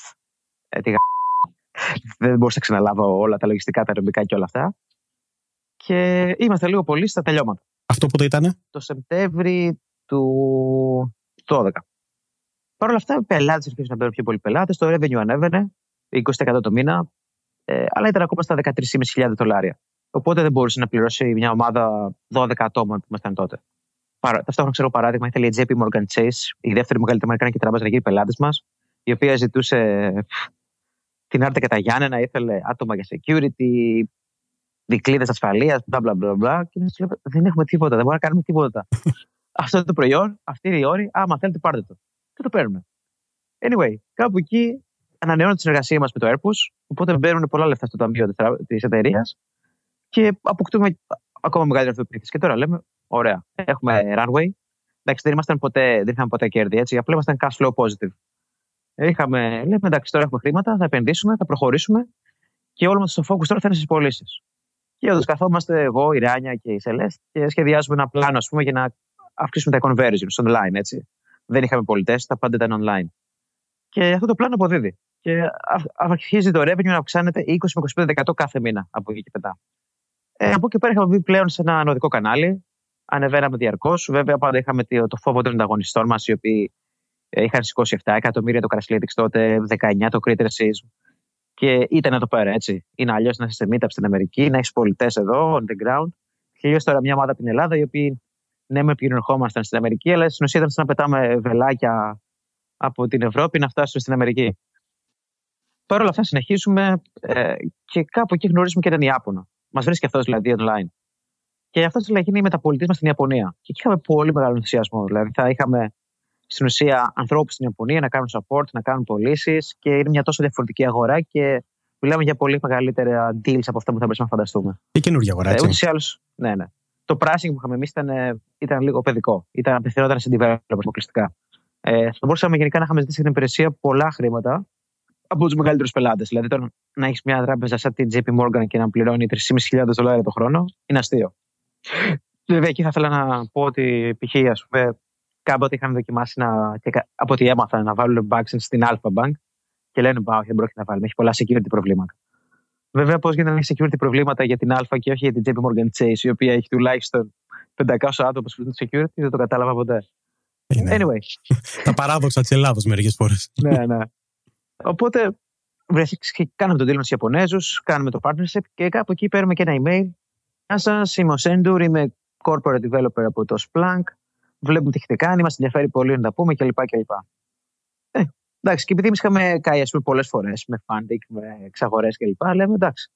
δεν μπορούσα να ξαναλάβω όλα τα λογιστικά, τα νομικά και όλα αυτά. Και είμαστε λίγο πολύ στα τελειώματα. Αυτό πότε ήταν? Το Σεπτέμβρη του 2012. Παρ' όλα αυτά, οι πελάτες αρχίζουν να παίρνουν πιο πολλοί πελάτες. Το revenue ανέβαινε 20% το μήνα, αλλά ήταν ακόμα στα $13,500. Οπότε δεν μπορούσε να πληρώσει μια ομάδα 12 ατόμων που ήμασταν τότε. Ταυτόχρονα, ξέρω παράδειγμα, ήθελε η JP Morgan Chase, η δεύτερη μεγαλύτερη αμερικανική τράπεζα, να γίνει πελάτης μας, η οποία ζητούσε την Άρτα και τα Γιάννενα, ήθελε άτομα για security, δικλείδες ασφαλείας, μπλα. Και εμείς λέμε: δεν έχουμε τίποτα, δεν μπορούμε να κάνουμε τίποτα. Αυτό είναι το προϊόν, αυτή είναι η όρη. Άμα θέλετε, πάρτε το. Και το παίρνουμε. Anyway, κάπου εκεί ανανεώνω τη συνεργασία μας με το Airpush. Οπότε μπαίνουν πολλά λεφτά στο ταμείο της εταιρείας και αποκτούμε ακόμα μεγαλύτερη αυτοποίθηση. Και τώρα λέμε: ωραία, έχουμε runway. Εντάξει, δεν είχαμε ποτέ κέρδη, έτσι. Απλά ήμασταν cash flow positive. Λέμε: εντάξει, τώρα έχουμε χρήματα, θα επενδύσουμε, θα προχωρήσουμε και όλο μας το focus τώρα θα είναι στις πωλήσεις. Και όντως καθόμαστε εγώ, η Ράνια και η Celeste και σχεδιάζουμε ένα πλάνο, ας πούμε, για να αυξήσουμε τα conversions online, έτσι. Δεν είχαμε πολιτές, τα πάντα ήταν online. Και αυτό το πλάνο αποδίδει. Και αρχίζει το revenue να αυξάνεται 20-25% κάθε μήνα από εκεί και μετά. Από εκεί πέρα είχαμε βγει πλέον σε ένα ανωδικό κανάλι. Ανεβαίναμε διαρκώς. Βέβαια, πάντα είχαμε το φόβο των ανταγωνιστών μας, οι οποίοι είχαν σηκώσει $7 εκατομμύρια το Crashlytics τότε, $19 το Criticism. Και ήταν εδώ πέρα, έτσι. Είναι αλλιώς να είσαι σε meetup στην Αμερική, να έχεις πολιτές εδώ, on the ground. Και τώρα μια ομάδα από την Ελλάδα, οι οποίοι ναι, με πληρωνόμασταν στην Αμερική, αλλά στην ουσία ήταν σαν να πετάμε βελάκια από την Ευρώπη να φτάσουμε στην Αμερική. Παρ' όλα αυτά, συνεχίζουμε και κάπου εκεί γνωρίζουμε και έναν Ιάπωνα. Μας βρίσκει αυτός δηλαδή online. Και αυτός δηλαδή είναι η μεταπολιτής μας στην Ιαπωνία. Και εκεί είχαμε πολύ μεγάλο ενθουσιασμό. Δηλαδή, θα είχαμε στην ουσία ανθρώπους στην Ιαπωνία να κάνουν support, να κάνουν πωλήσεις και είναι μια τόσο διαφορετική αγορά και μιλάμε για πολύ μεγαλύτερα deals από αυτά που θα μπορούσαμε να φανταστούμε. Και καινούργια αγορά, έτσι. Ούτως ή άλλως, ναι. Το pricing που είχαμε εμείς ήταν λίγο παιδικό. Ήταν απευθυνόταν σε developers αποκλειστικά. Θα μπορούσαμε γενικά να είχαμε ζητήσει την υπηρεσία πολλά χρήματα από τους μεγαλύτερους πελάτες. Δηλαδή, τώρα να έχεις μια τράπεζα σαν την JP Morgan και να πληρώνει $3,500 το χρόνο, είναι αστείο. Βέβαια, εκεί θα ήθελα να πω ότι π.χ. κάποτε είχαν δοκιμάσει και από ό,τι έμαθα να βάλουν BugSense στην Alpha Bank και λένε: όχι, δεν πρόκειται να βάλουμε. Έχει πολλά security προβλήματα. Βέβαια, πώς γίνεται να έχει security προβλήματα για την Alpha και όχι για την JP Morgan Chase, η οποία έχει τουλάχιστον 500 άτομα που είναι security, δεν το κατάλαβα ποτέ. Anyway. Τα παράδοξα της Ελλάδος μερικές φορές. Ναι. Οπότε, Κάναμε τον deal με τους Ιαπωνέζους, κάναμε το partnership και κάπου εκεί παίρνουμε και ένα email. Γεια σας, είμαι ο Σέντουρ, είμαι corporate developer από το Splunk. Βλέπουμε τι έχετε κάνει, μας ενδιαφέρει πολύ να τα πούμε κλπ. Εντάξει, και επειδή εμείς είχαμε καεί πολλές φορές με funding, με εξαγορές κλπ. Λέμε εντάξει.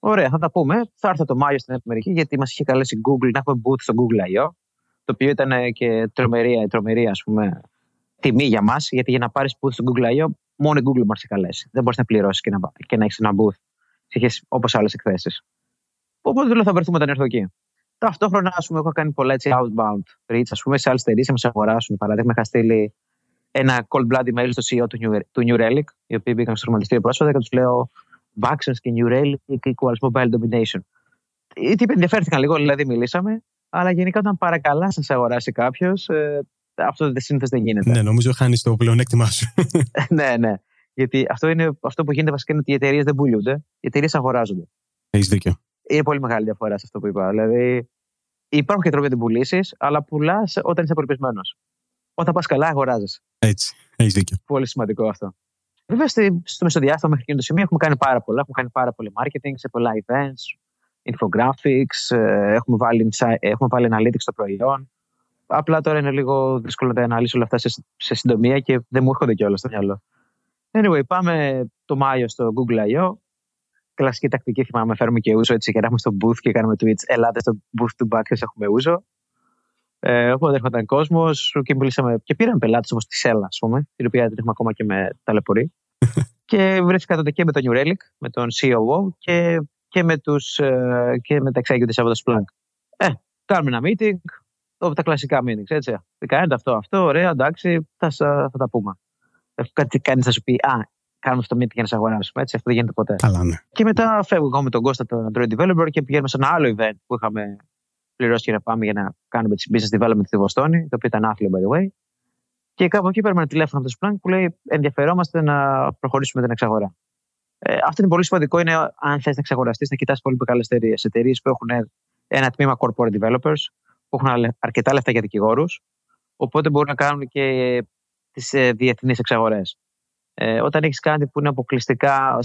Ωραία, θα τα πούμε. Θα έρθω το Μάιο στην Αμερική, γιατί μας είχε καλέσει Google να έχουμε booth στο Google IO, το οποίο ήταν και τρομερή ας πούμε, τιμή για μας, γιατί για να πάρεις booth στο Google IO, μόνο η Google μας είχε καλέσει. Δεν μπορείς να πληρώσεις και να έχεις ένα booth, όπως άλλες εκθέσεις. Οπότε δηλαδή θα βρεθούμε όταν έρθω εκεί. Ταυτόχρονα, ας πούμε, έχω κάνει πολλά έτσι outbound reach, ας πούμε, σε άλλες εταιρείες να μας αγοράσουν. Παράδειγμα, είχα στείλει ένα cold blood email στο CEO του New Relic, οι οποίοι μπήκαν στο χρηματιστήριο πρόσφατα και τους λέω BugSense και New Relic equals mobile domination. Οι τύποι ενδιαφέρθηκαν λίγο, δηλαδή μιλήσαμε, αλλά γενικά όταν παρακαλά να σε αγοράσει κάποιο, αυτό συνήθως δεν γίνεται. Ναι, νομίζω χάνει το πλεονέκτημά σου. Ναι. Γιατί αυτό που γίνεται βασικά είναι ότι οι εταιρείες δεν πουλούνται, οι εταιρείες αγοράζονται. Έχεις δίκιο. Είναι πολύ μεγάλη διαφορά σε αυτό που είπα. Δηλαδή, υπάρχουν και τρόποι να την πουλήσει, αλλά πουλά όταν είσαι απορριπισμένο. Όταν πα καλά, αγοράζει. Έτσι. Έχεις δίκιο. Πολύ σημαντικό αυτό. Βέβαια, στο μεσοδιάστημα μέχρι εκείνο το σημείο έχουμε κάνει πάρα πολλά. Έχουμε κάνει πάρα πολύ marketing σε πολλά events, infographics, έχουμε βάλει analytics στο προϊόν. Απλά τώρα είναι λίγο δύσκολο να τα αναλύσω όλα αυτά σε συντομία και δεν μου έρχονται κιόλας στο μυαλό. Anyway, πάμε το Μάιο στο Google I.O. Κλασική τακτική, θυμάμαι, φέρουμε και ούζο έτσι και να έχουμε στο booth και κάνουμε tweets. Ελάτε στο booth του Backers, έχουμε ούζο. Οπότε έρχονταν κόσμος και πήραμε πελάτες όπως τη Σέλα, ας πούμε, την οποία την έχουμε ακόμα και με ταλαιπωρή. Και βρέθηκα τότε και με τον New Relic, με τον COO και με τα εξάγγελτες από το Splunk. Κάνουμε ένα meeting, τα κλασικά meetings, έτσι. Κάνετε αυτό, ωραία, εντάξει, θα τα πούμε. Κανείς θα σου πει, κάνουμε αυτό το meeting για να σε αγοράσουμε, έτσι, αυτό δεν γίνεται ποτέ. Καλά, ναι. Και μετά φεύγω με τον Κώστα, τον Android developer, και πηγαίνουμε σε ένα άλλο event που είχαμε πληρώσει για να πάμε για να κάνουμε τις business development στη Βοστόνη, το οποίο ήταν άθλιο, by the way. Και κάπου εκεί παίρνουμε ένα τηλέφωνο από το Splunk που λέει: ενδιαφερόμαστε να προχωρήσουμε την εξαγορά. Αυτό είναι πολύ σημαντικό. Είναι, αν θες να εξαγοραστείς, να κοιτάς πολύ μεγάλες εταιρείες. Εταιρείες που έχουν ένα τμήμα corporate developers, που έχουν αρκετά λεφτά για δικηγόρους, οπότε μπορούν να κάνουν και τις διεθνείς εξαγορές. Όταν έχεις κάτι που είναι αποκλειστικά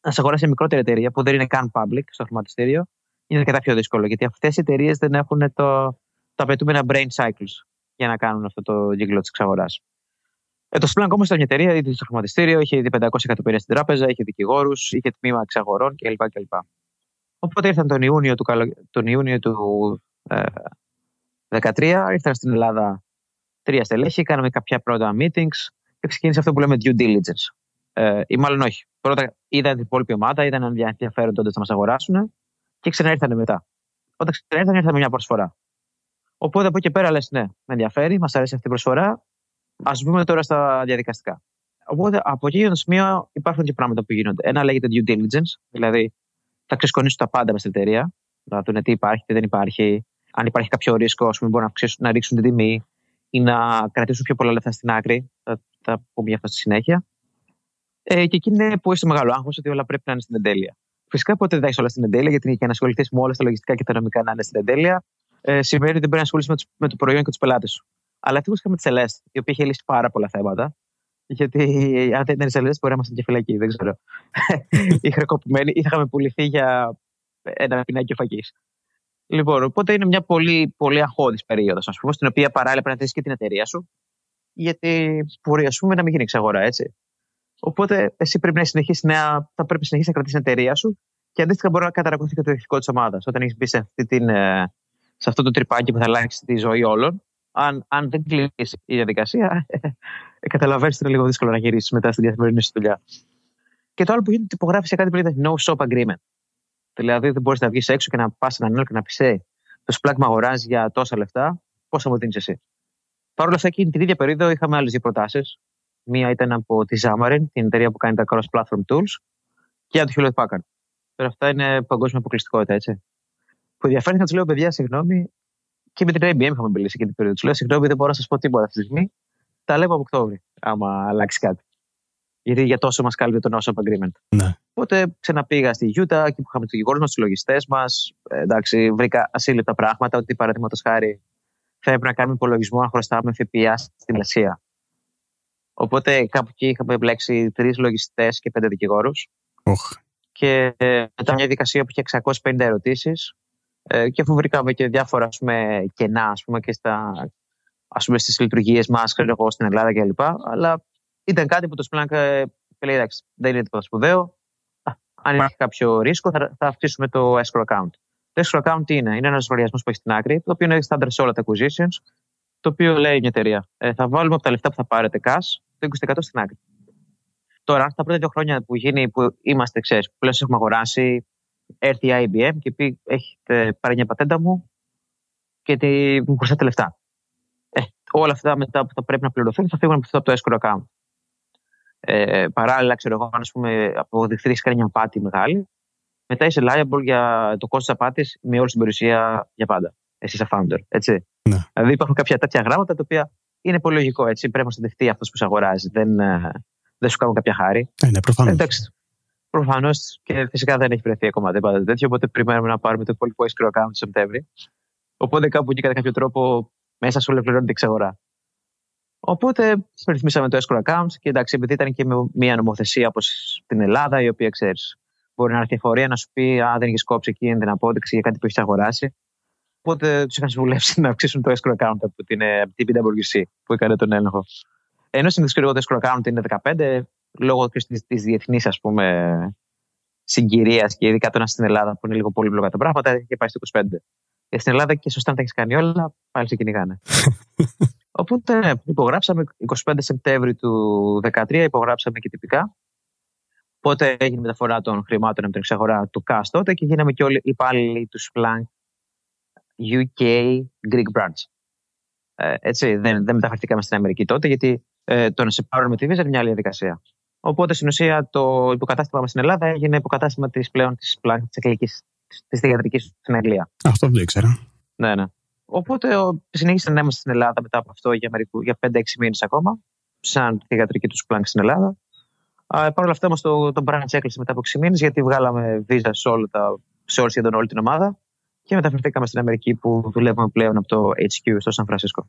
να σε αγοράσει μικρότερη εταιρεία που δεν είναι καν public στο χρηματιστήριο, είναι αρκετά πιο δύσκολο, γιατί αυτές οι εταιρείες δεν έχουν τα απαιτούμενα brain cycles για να κάνουν αυτό το κύκλο της εξαγοράς. Το Splunk όμως ήταν μια εταιρεία, ήταν στο χρηματιστήριο, είχε 500 εκατομμύρια στην τράπεζα, είχε δικηγόρους, είχε τμήμα εξαγορών κλπ. Οπότε ήρθαν τον Ιούνιο του 2013, ήρθαν στην Ελλάδα 3 στελέχη, κάναμε κάποια πρώτα meetings και ξεκίνησε αυτό που λέμε due diligence. Ή μάλλον όχι. Πρώτα είδαν την υπόλοιπη ομάδα, είδαν αν ενδιαφέρονται να μας αγοράσουν. Και ξαναήρθανε μετά. Όταν ξαναήρθανε, ήρθαμε μια προσφορά. Οπότε από εκεί πέρα λες: ναι, με ενδιαφέρει, μας αρέσει αυτή η προσφορά. Ας μπούμε τώρα στα διαδικαστικά. Οπότε από εκεί για το σημείο υπάρχουν και πράγματα που γίνονται. Ένα λέγεται due diligence, δηλαδή θα ξεσκονίσουν τα πάντα μες στην εταιρεία, να δουν τι υπάρχει, τι δεν υπάρχει, αν υπάρχει κάποιο ρίσκο, ας πούμε, μπορούν να ρίξουν την τιμή ή να κρατήσουν πιο πολλά λεφτά στην άκρη. Θα πούμε γι' αυτό στη συνέχεια. Και εκεί είναι που είσαι μεγάλο άγχος ότι όλα πρέπει να είναι στην εντέλεια. Φυσικά ποτέ δεν θα έχεις όλα στην εντέλεια, γιατί για να ασχοληθείς με όλα τα λογιστικά και τα νομικά να είναι στην εντέλεια, σημαίνει ότι δεν πρέπει να ασχοληθείς με το προϊόν και τους πελάτες σου. Αλλά ευτυχώς είχαμε τη Σελέστ, η οποία είχε λύσει πάρα πολλά θέματα. Γιατί αν δεν ήταν η Σελέστ, μπορεί να ήμασταν και φυλακοί, δεν ξέρω. Είχαμε κοπημένοι ή είχαμε πουληθεί για ένα πινάκι φακής. Λοιπόν, οπότε είναι μια πολύ, πολύ αγχώδης περίοδος, ας πούμε, στην οποία παράλληλα πρέπει να θέσει και την εταιρεία σου, γιατί μπορεί, ας πούμε, να μην γίνει εξαγορά, έτσι. Οπότε εσύ πρέπει να συνεχίσεις να κρατήσεις την εταιρεία σου και αντίστοιχα μπορεί να καταρακωθεί και το διοικητικό της ομάδας. Όταν έχεις μπει σε αυτό το τρυπάκι που θα αλλάξει τη ζωή όλων, αν δεν κλείσεις η διαδικασία, καταλαβαίνεις ότι είναι λίγο δύσκολο να γυρίσεις μετά στην καθημερινή σου δουλειά. Και το άλλο που γίνεται, υπογράφεις σε κάτι που λέγεται no-shop agreement. Δηλαδή δεν μπορείς να βγεις έξω και να πας σε έναν άλλο και να πεις: το Splunk με αγοράζει για τόσα λεφτά, πόσα μου δίνεις εσύ. Παρ' όλα αυτά, εκείνη την ίδια περίοδο είχαμε άλλες 2 προτάσεις. Μία ήταν από τη Xamarin, την εταιρεία που κάνει τα cross-platform tools, και από τη Hewlett-Packard. Τώρα αυτά είναι παγκόσμια αποκλειστικότητα, έτσι. Που ενδιαφέρει να του λέω: παιδιά, συγγνώμη, και με την IBM είχαμε μιλήσει και την περίοδο. Του λέω: συγγνώμη, δεν μπορώ να σα πω τίποτα αυτή τη στιγμή. Τα λέμε από Οκτώβρη, άμα αλλάξει κάτι. Γιατί για τόσο μα κάλυπτε το no-shop agreement. Ναι. Οπότε ξαναπήγα στη Utah, εκεί που είχαμε του γηγόρου μα, του λογιστέ μα. Εντάξει, βρήκα ασύλληπτα πράγματα, ότι παραδείγματος χάρη θα έπρεπε να κάνουμε υπολογισμό αν χρωστάμε ΦΠΑ στην Ασία. Οπότε κάπου εκεί είχαμε μπλέξει 3 λογιστές και 5 δικηγόρους. Oh. Και ήταν μια διαδικασία που είχε 650 ερωτήσεις. Και αφού βρήκαμε και διάφορα κενά και στις λειτουργίες μας στην Ελλάδα κλπ. Αλλά ήταν κάτι που το Splunk λέει: εντάξει, δεν είναι τίποτα σπουδαίο. Αν υπάρχει κάποιο ρίσκο, θα αυξήσουμε το escrow account. Το escrow account τι είναι? Είναι ένας λογαριασμός που έχει στην άκρη, το οποίο είναι στάνταρ σε όλα τα acquisitions. Το οποίο λέει μια εταιρεία: θα βάλουμε από τα λεφτά που θα πάρετε cash το 20% στην άκρη. Τώρα, αν στα πρώτα 2 χρόνια που είμαστε, που πλέον έχουμε αγοράσει, έρθει η IBM και πει: έχετε πάρει μια πατέντα μου και μου χρωστάτε λεφτά. Όλα αυτά μετά που θα πρέπει να πληρωθούν θα φύγουν από το escrow account. Παράλληλα, ξέρω εγώ, αν αποδειχθεί ότι κάνει μια απάτη μεγάλη, μετά είσαι liable για το κόστος της απάτης με όλη την περιουσία για πάντα. Εσύ είσαι founder. Έτσι. Ναι. Δηλαδή, υπάρχουν κάποια τέτοια γράμματα τα οποία είναι πολύ λογικό. Έτσι. Πρέπει να συνδευτεί αυτός που σε αγοράζει. Δεν σου κάνουν κάποια χάρη. Ναι, προφανώς. Εντάξει. Προφανώς και φυσικά δεν έχει βρεθεί ακόμα τίποτα τέτοιο. Οπότε περιμένουμε να πάρουμε το υπόλοιπο escrow account το Σεπτέμβρη. Οπότε κάπου εκεί κατά κάποιο τρόπο μέσα σου ολοκληρώνεται η εξαγορά. Οπότε ρυθμίσαμε το escrow account και εντάξει, επειδή ήταν και μια νομοθεσία όπως την Ελλάδα, η οποία ξέρεις, μπορεί να έρθει η εφορία να σου πει: α, δεν έχεις κόψει εκείνη την απόδειξη για κάτι που έχεις αγοράσει. Οπότε τους είχαν συμβουλεύσει να αυξήσουν το escrow account από την PwC που έκανε τον έλεγχο. Ενώ συνήθως το escrow account είναι 15, λόγω της διεθνής συγκυρίας και ειδικά τώρα στην Ελλάδα που είναι λίγο πολύπλοκα τα πράγματα, έχει πάει στο 25. Στην Ελλάδα και σωστά να τα έχεις κάνει όλα, πάλι σε κυνηγάνε. Οπότε υπογράψαμε 25 Σεπτέμβρη του 2013, υπογράψαμε και τυπικά. Οπότε έγινε μεταφορά των χρημάτων από την εξαγορά του cash τότε και γίναμε και όλοι υπάλληλοι του Splunk UK Greek Branch. Έτσι, δεν μεταφερθήκαμε στην Αμερική τότε, γιατί το να σε πάρουν με τη Visa είναι μια άλλη διαδικασία. Οπότε στην ουσία το υποκατάστημα μας στην Ελλάδα έγινε υποκατάστημα της Splunk της θηγατρικής στην Αγγλία. Αυτό δεν το ήξερα. Ναι, ναι. Οπότε συνέχισα να είμαστε στην Ελλάδα μετά από αυτό για 5-6 μήνες ακόμα, σαν θηγατρική του Splunk στην Ελλάδα. Παρ' όλα αυτά όμως το branch έκλεισε μετά από 6 μήνες, γιατί βγάλαμε Visa σε όλη σχεδόν όλη την ομάδα και μεταφερθήκαμε στην Αμερική που δουλεύουμε πλέον από το HQ στο Σαν Φρανσίσκο.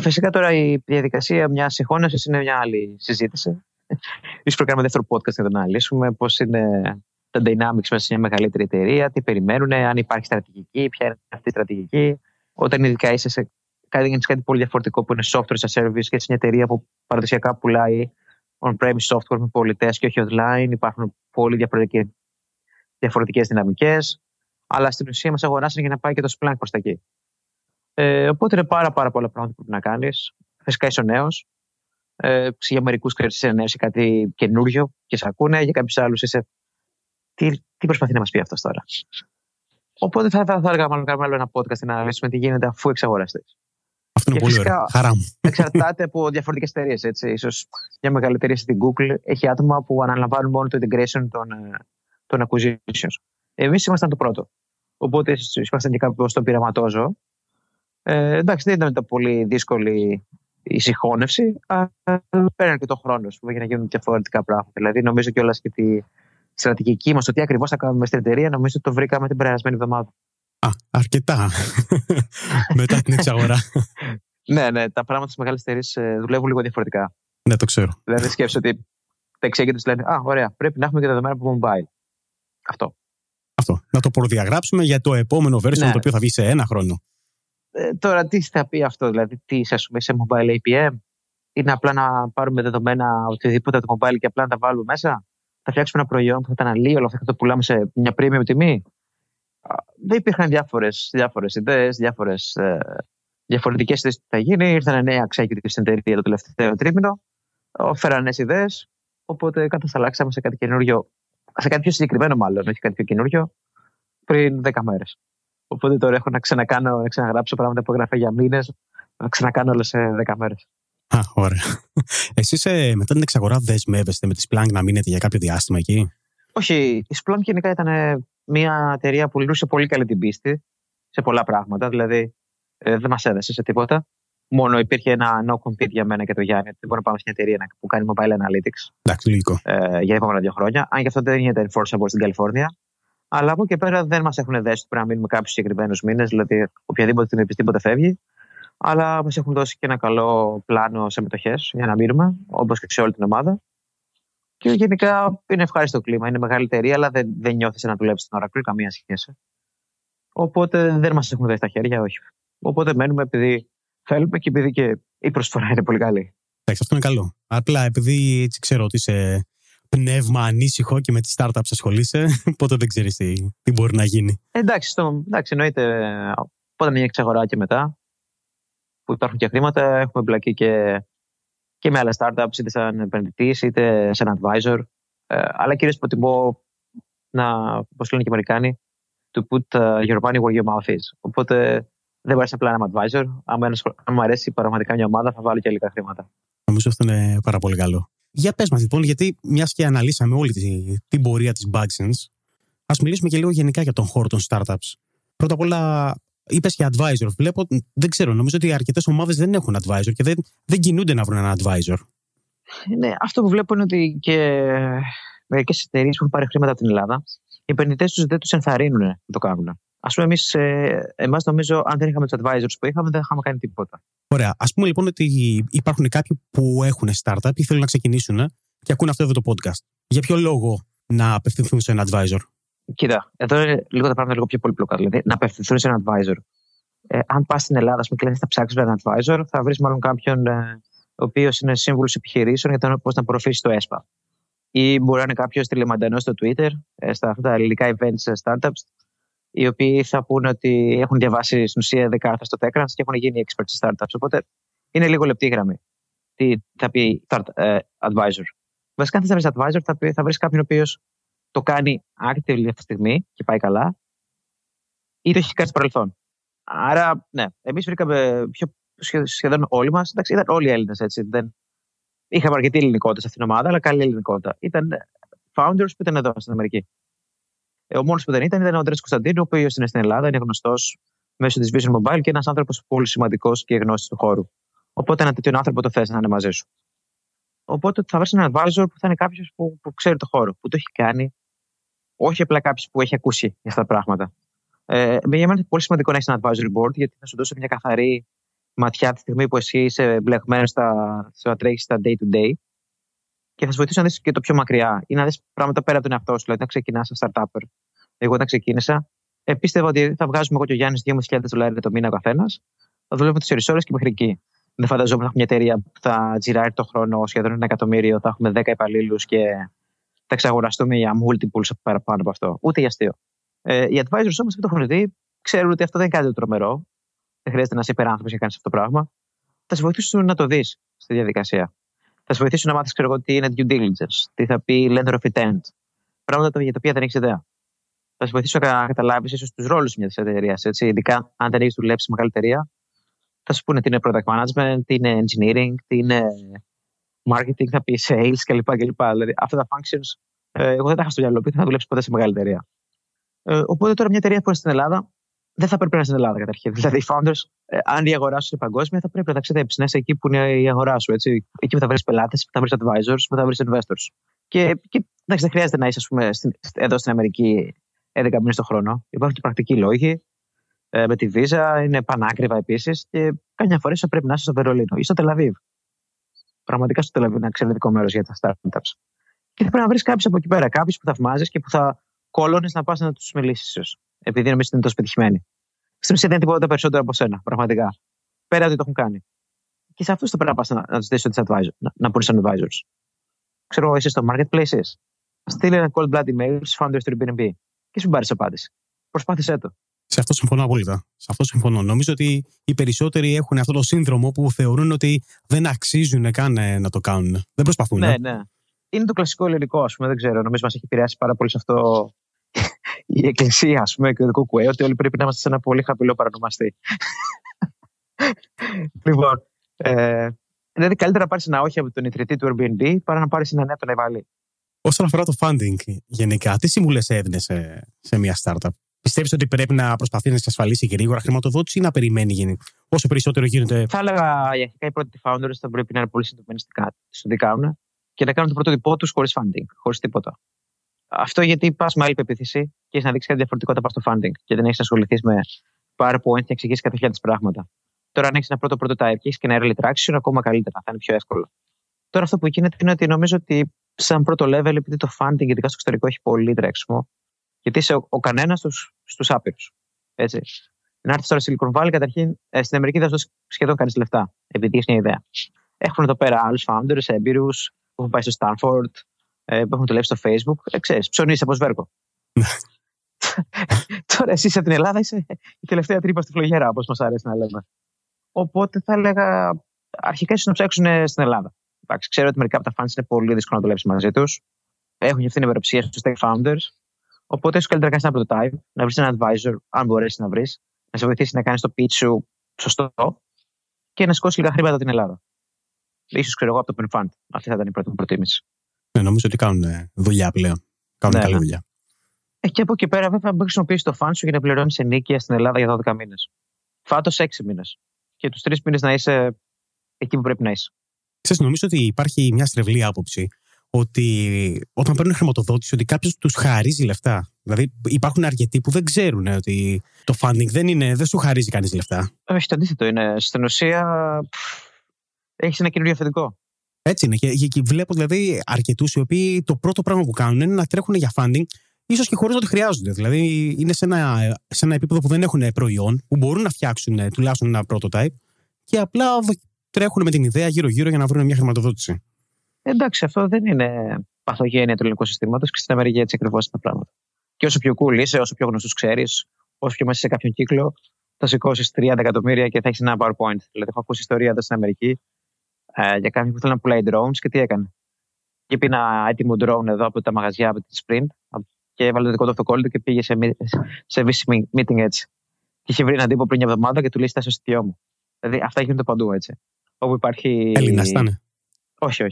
Φυσικά τώρα η διαδικασία μιας συγχώνευσης είναι μια άλλη συζήτηση. Ίσως πρέπει να κάνουμε δεύτερο podcast για να το αναλύσουμε πώς είναι τα dynamics μέσα σε μια μεγαλύτερη εταιρεία, τι περιμένουν, αν υπάρχει στρατηγική, ποια είναι αυτή η στρατηγική. Όταν ειδικά είσαι σε κάτι πολύ διαφορετικό που είναι software as a service και σε μια εταιρεία που παραδοσιακά πουλάει on-premise software με πολιτές και όχι online, υπάρχουν πολύ διαφορετικές δυναμικές. Αλλά στην ουσία μας αγοράσαν για να πάει και το Splunk προς τα εκεί. Οπότε είναι πάρα πολλά πράγματα που πρέπει να κάνεις. Φυσικά είσαι νέος. Για μερικούς είσαι νέος ή κάτι καινούριο και σε ακούνε, για κάποιους άλλους είσαι. Τι προσπαθεί να μας πει αυτός τώρα. Οπότε θα έλεγα μάλλον κάνουμε άλλο ένα podcast να αναλύσουμε τι γίνεται αφού εξαγοραστείς. Αυτό είναι και πολύ φυσικά, ωραία. Χαρά μου. Εξαρτάται από διαφορετικές εταιρείες. Ίσως μια μεγάλη εταιρεία στην Google έχει άτομα που αναλαμβάνουν μόνο το integration των acquisitions. Εμείς ήμασταν το πρώτο. Οπότε ήμασταν και κάποιο στον πειραματόζωο. Εντάξει, δεν ήταν πολύ δύσκολη η συγχώνευση, αλλά πέραν και το χρόνο για να γίνουν διαφορετικά πράγματα. Δηλαδή, νομίζω κιόλας και τη στρατηγική μας, το τι ακριβώς θα κάνουμε στην εταιρεία, νομίζω το βρήκαμε την περασμένη εβδομάδα. Αρκετά. Μετά την εξαγορά. Ναι, τα πράγματα στις μεγάλες εταιρείες δουλεύουν λίγο διαφορετικά. Ναι, το ξέρω. Δηλαδή, σκέφτεσαι ότι τα executives λένε: α, ωραία, πρέπει να έχουμε και τα δεδομένα από mobile. Αυτό. Να το προδιαγράψουμε για το επόμενο version, ναι, το οποίο θα βγει σε 1 χρόνο. Τώρα, τι θα πει αυτό, δηλαδή, τι είσαι mobile APM, είναι απλά να πάρουμε δεδομένα οτιδήποτε από το mobile και απλά να τα βάλουμε μέσα. Θα φτιάξουμε ένα προϊόν που θα τα αναλύει όλα αυτά και θα το πουλάμε σε μια premium τιμή. Δεν υπήρχαν διάφορες ιδέες, διαφορετικές ιδέες που θα γίνει. Ήρθαν νέα executive στην εταιρεία το τελευταίο τρίμηνο, φέραν νέες ιδέες. Οπότε κατασταλάξαμε σε κάτι καινούριο, σε κάτι πιο συγκεκριμένο μάλλον, όχι κάτι πιο καινούριο, πριν 10 μέρες. Οπότε τώρα έχω να ξαναγράψω πράγματα που έγραφα για μήνες, να ξανακάνω όλα σε 10 μέρες. Ωραία. Εσείς μετά την εξαγορά δεσμεύεστε με τη Splunk να μείνετε για κάποιο διάστημα εκεί? Όχι. Η Splunk γενικά ήταν μια εταιρεία που λειτουργούσε πολύ καλή την πίστη σε πολλά πράγματα. Δηλαδή δεν μας έδεσε σε τίποτα. Μόνο υπήρχε ένα no compete για μένα και το Γιάννη. Δεν μπορούμε να πάμε σε μια εταιρεία που κάνει mobile analytics. Εντάξει, λογικό. Για επόμενα 2 χρόνια. Αν και αυτό δεν γίνεται enforceable στην Καλιφόρνια. Αλλά από εκεί πέρα δεν μας έχουν δέσει ότι πρέπει να μείνουμε κάποιους συγκεκριμένους μήνες. Δηλαδή οποιαδήποτε επιστήμονα φεύγει. αλλά μας έχουν δώσει και ένα καλό πλάνο σε μετοχές για να μείνουμε, όπως και σε όλη την ομάδα. Και γενικά είναι ευχάριστο κλίμα. Είναι μεγάλη εταιρεία, αλλά δεν νιώθεις να δουλεύεις στην Oracle, καμία σχέση. Οπότε δεν μας έχουν δώσει τα χέρια, όχι. Οπότε μένουμε επειδή θέλουμε και επειδή και η προσφορά είναι πολύ καλή. Εντάξει, αυτό είναι καλό. Απλά επειδή έτσι ξέρω ότι είσαι πνεύμα ανήσυχο και με τις startups ασχολείσαι, οπότε δεν ξέρεις τι μπορεί να γίνει. Εντάξει, εννοείται. Πότε μια εξαγορά και μετά, που υπάρχουν και χρήματα, έχουμε εμπλακεί και με άλλα startups, είτε σαν επενδυτής, είτε σαν advisor. Αλλά κυρίως προτιμώ να, όπως λένε και οι Αμερικάνοι, to put your money where your mouth is. Οπότε δεν αρέσει απλά να είμαι advisor. Αν μου αρέσει πραγματικά μια ομάδα, θα βάλω και λίγα χρήματα. Νομίζω αυτό είναι πάρα πολύ καλό. Για πες μας λοιπόν, γιατί μιας και αναλύσαμε όλη την πορεία της BugSense, ας μιλήσουμε και λίγο γενικά για τον χώρο των startups. Πρώτα απ' όλα, είπες για advisor. Βλέπω, δεν ξέρω, νομίζω ότι αρκετές ομάδες δεν έχουν advisor και δεν κινούνται να βρουν ένα advisor. Ναι, αυτό που βλέπω είναι ότι και μερικές εταιρείες που έχουν πάρει χρήματα από την Ελλάδα, οι επενδυτές τους δεν τους ενθαρρύνουν να το κάνουν. Ας πούμε, εμάς νομίζω, αν δεν είχαμε τους advisors που είχαμε, δεν είχαμε κάνει τίποτα. Ωραία. Ας πούμε λοιπόν ότι υπάρχουν κάποιοι που έχουν startup ή θέλουν να ξεκινήσουν και ακούν αυτό εδώ το podcast. Για ποιο λόγο να απευθυνθούν σε ένα advisor? Κοίτα, εδώ είναι λίγο τα πράγματα λίγο πιο πολύπλοκα. Δηλαδή, να απευθυνθούν σε ένα advisor. Αν πας στην Ελλάδα, ας πούμε, και λες, θα ψάξεις έναν advisor, θα βρεις μάλλον κάποιον ο οποίος είναι σύμβουλος επιχειρήσεων για το πώς να προωθήσεις το ΕΣΠΑ. Ή μπορεί να είναι κάποιος τηλεμαντανός στο Twitter, στα αυτά τα ελληνικά events startups, οι οποίοι θα πούνε ότι έχουν διαβάσει στην ουσία 10 άρθρα στο Techcrunch και έχουν γίνει experts σε startups. Οπότε είναι λίγο λεπτή γραμμή. Τι θα πει advisor. Βασικά, αν θες να βρεις advisor, θα βρεις κάποιον ο οποίος το κάνει actively αυτή τη στιγμή και πάει καλά, ή το έχει κάνει στο παρελθόν. Άρα, ναι, εμείς βρήκαμε σχεδόν όλοι μας. Εντάξει, ήταν όλοι Έλληνες έτσι. Είχαμε αρκετή ελληνικότητα σε αυτήν την ομάδα, αλλά καλή ελληνικότητα. Ήταν founders που ήταν εδώ στην Αμερική. Ο μόνος που δεν ήταν ο Ανδρέας Κωνσταντίνου, ο οποίος είναι στην Ελλάδα, είναι γνωστός μέσω της Vision Mobile και ένας άνθρωπος πολύ σημαντικός και γνώστης του χώρου. Οπότε ένα τέτοιον άνθρωπο το θες να είναι μαζί σου. Οπότε θα βρεις έναν advisor που θα είναι κάποιος που ξέρει το χώρο, που το έχει κάνει, όχι απλά κάποιος που έχει ακούσει για αυτά τα πράγματα. Για μένα είναι πολύ σημαντικό να έχεις ένα advisory board, γιατί θα σου δώσει μια καθαρή ματιά τη στιγμή που εσύ είσαι μπλεγμένος στο τρέχεις στα day-to-day. Και θα σε βοηθήσει να δεις και το πιο μακριά ή να δεις πράγματα πέρα από τον εαυτό σου. Δηλαδή, να ξεκινάς σαν startupper. Εγώ, όταν ξεκίνησα, πίστευα ότι θα βγάζουμε εγώ και ο Γιάννης $2.500 το μήνα ο καθένας, θα δουλεύουμε 4 ώρες και μέχρι εκεί. Δεν φανταζόμουν να έχουμε μια εταιρεία που θα τζιράρει το χρόνο σχεδόν $1 εκατομμύριο, θα έχουμε 10 υπαλλήλους και θα εξαγοραστούμε για multiples παραπάνω από αυτό. Ούτε για αστείο. Οι advisors όμως που το έχουν δει ξέρουν ότι αυτό δεν είναι κάτι τρομερό. Δεν χρειάζεται να είσαι υπεράνθρωπος για να κάνεις αυτό το πράγμα. Θα σε βοηθήσουν να το δεις στη διαδικασία. Θα σε βοηθήσουν να μάθεις τι είναι due diligence, τι θα πει letter of intent, πράγματα για τα οποία δεν έχεις ιδέα. Θα σε βοηθήσουν να καταλάβεις ίσως τους ρόλους μιας εταιρείας, ειδικά αν δεν έχεις δουλέψει σε μεγάλη εταιρεία. Θα σου πούνε τι είναι product management, τι είναι engineering, τι είναι marketing, θα πει sales κλπ. Δηλαδή αυτά τα functions, εγώ δεν τα είχα στο μυαλό, δεν θα δουλέψει ποτέ σε μεγάλη εταιρεία. Οπότε τώρα μια εταιρεία που είναι στην Ελλάδα, δεν θα πρέπει να είναι στην Ελλάδα καταρχήν. Δηλαδή, οι founders, αν η αγορά σου είναι παγκόσμια, θα πρέπει να ταξιδέψεις, να είσαι εκεί που είναι η αγορά σου. Έτσι. Εκεί που θα βρεις πελάτες, που θα βρεις advisors, που θα βρεις investors. Και δεν χρειάζεται να είσαι, ας πούμε, εδώ στην Αμερική 11 μήνες το χρόνο. Υπάρχουν και πρακτικοί λόγοι. Με τη Visa είναι πανάκριβα επίσης. Και καμιά φορά θα πρέπει να είσαι στο Βερολίνο ή στο Τελαβίβ. Πραγματικά στο Τελαβίβ είναι ένα εξαιρετικό μέρος για τα startups. Και θα πρέπει να βρεις κάποιους από εκεί πέρα, κάποιους που θαυμάζεις και που θα κόλωνες να πας να τους μιλήσεις. Επειδή νομίζω ότι είναι τόσο πετυχημένοι. Στην ουσία δεν είναι τίποτα περισσότερο από σένα, πραγματικά. Πέρα ότι το έχουν κάνει. Και σε αυτούς θα πρέπει να πας να τους δεις να πούνε σαν advisors. Ξέρω εγώ, είσαι στο marketplace. Στείλε ένα cold blood email στους founders του Airbnb και σου πάρεις απάντηση. Προσπάθησέ το. Σε αυτό συμφωνώ απόλυτα. Σε αυτό συμφωνώ. Νομίζω ότι οι περισσότεροι έχουν αυτό το σύνδρομο που θεωρούν ότι δεν αξίζουν καν να το κάνουν. Δεν προσπαθούν. Ναι. Είναι το κλασικό ελληνικό, ας πούμε, δεν ξέρω. Νομίζω μας έχει επηρεάσει πάρα πολύ σε αυτό. Η εκκλησία, ας πούμε, και το κουκουέ, ότι όλοι πρέπει να είμαστε σε ένα πολύ χαμηλό παρανομαστή. Λοιπόν, δηλαδή καλύτερα να πάρεις ένα όχι από τον ιδρυτή του Airbnb παρά να πάρεις ένα ναι από τον Εβαλή. Όσον αφορά το funding, γενικά, τι συμβουλές έδινες σε μια startup? Πιστεύεις ότι πρέπει να προσπαθεί να εξασφαλίσει γρήγορα χρηματοδότηση ή να περιμένει όσο περισσότερο γίνεται? Θα έλεγα γενικά οι πρώτοι founders θα πρέπει να είναι πολύ συντονισμένοι στο τι κάνουν και να κάνουν το πρωτότυπό τους χωρίς funding, χωρίς τίποτα. Αυτό γιατί πας με άλλη πεποίθηση και έχεις να δείξεις κάτι διαφορετικό όταν πας στο funding και δεν έχεις ασχοληθεί με PowerPoint και εξηγήσεις 100.000 πράγματα. Τώρα, αν έχεις ένα πρώτο prototype και έχεις και ένα early traction, ακόμα καλύτερα, θα είναι πιο εύκολο. Τώρα, αυτό που γίνεται είναι ότι νομίζω ότι σαν πρώτο level, επειδή το funding ειδικά στο εξωτερικό έχει πολύ τρέξιμο, γιατί είσαι ο κανένας στους άπειρους. Έτσι. Να έρθεις τώρα στη Silicon Valley, καταρχήν στην Αμερική δεν θα σου δώσει σχεδόν κανείς λεφτά, επειδή έχεις μια ιδέα. Έχουν εδώ πέρα άλλους founders, έμπειρους, που έχουν πάει στο Stanford, που έχουν δουλέψει στο Facebook. Ξέρεις, ψωνίζεις από σβέρκο. Τώρα εσύ από την Ελλάδα είσαι η τελευταία τρύπα στη φλογέρα, όπως μας αρέσει να λέμε. Οπότε θα έλεγα αρχικά ίσως να ψάξουν στην Ελλάδα. Εντάξει, ξέρω ότι μερικά από τα fans είναι πολύ δύσκολο να δουλέψει μαζί τους. Έχουν ευθύνη υπεροψία στους tech founders. Οπότε ίσως καλύτερα να κάνεις ένα prototype, να βρεις έναν advisor, αν μπορέσεις να βρεις, να σε βοηθήσει να κάνεις το pitch σου σωστό και να σηκώσεις λίγα χρήματα από την Ελλάδα. Ίσως ξέρω εγώ από το PenFund. Αυτή θα ήταν η πρώτη μου προτίμηση. Ναι, νομίζω ότι κάνουν δουλειά πλέον. Κάνουν καλή δουλειά. Και από εκεί πέρα, βέβαια, μπορεί να χρησιμοποιήσει το φαν σου για να πληρώνει ενοίκια στην Ελλάδα για 12 μήνες. Φάτος 6 μήνες. Και τους 3 μήνες να είσαι εκεί που πρέπει να είσαι. Ξέρετε, νομίζω ότι υπάρχει μια στρεβλή άποψη ότι όταν παίρνουν χρηματοδότηση, ότι κάποιος τους χαρίζει λεφτά. Δηλαδή, υπάρχουν αρκετοί που δεν ξέρουν ότι το funding δεν σου χαρίζει κανείς λεφτά. Όχι, το αντίθετο είναι. Στην ουσία, έχεις ένα καινούριο αφεντικό. Έτσι είναι. Και βλέπω δηλαδή αρκετούς οι οποίοι το πρώτο πράγμα που κάνουν είναι να τρέχουν για funding. Ίσως και χωρίς ότι χρειάζονται. Δηλαδή, είναι σε ένα επίπεδο που δεν έχουν προϊόν, που μπορούν να φτιάξουν τουλάχιστον ένα prototype και απλά τρέχουν με την ιδέα γύρω-γύρω για να βρουν μια χρηματοδότηση. Εντάξει, αυτό δεν είναι παθογένεια του ελληνικού συστήματος και στην Αμερική έτσι ακριβώς είναι τα πράγματα. Και όσο πιο cool είσαι, όσο πιο γνωστούς ξέρεις, όσο πιο μέσα σε κάποιον κύκλο, θα σηκώσεις 30 εκατομμύρια και θα έχεις ένα PowerPoint. Δηλαδή, έχω ακούσει ιστορία εδώ στην Αμερική για κάποιον που θέλει να πουλάει drones και τι έκανε. Και πήγε ένα έτοιμο drone εδώ από τα μαγαζιά από τη Sprint. Και έβαλε το δικό του αυτοκόλλητο και πήγε σε VC meeting έτσι. Και είχε βρει έναν τύπο πριν μια εβδομάδα και του λέει: Στάσαι στο στιό μου. Δηλαδή αυτά γίνονται παντού έτσι. Όπου υπάρχει. Έλληνας ήταν. Όχι.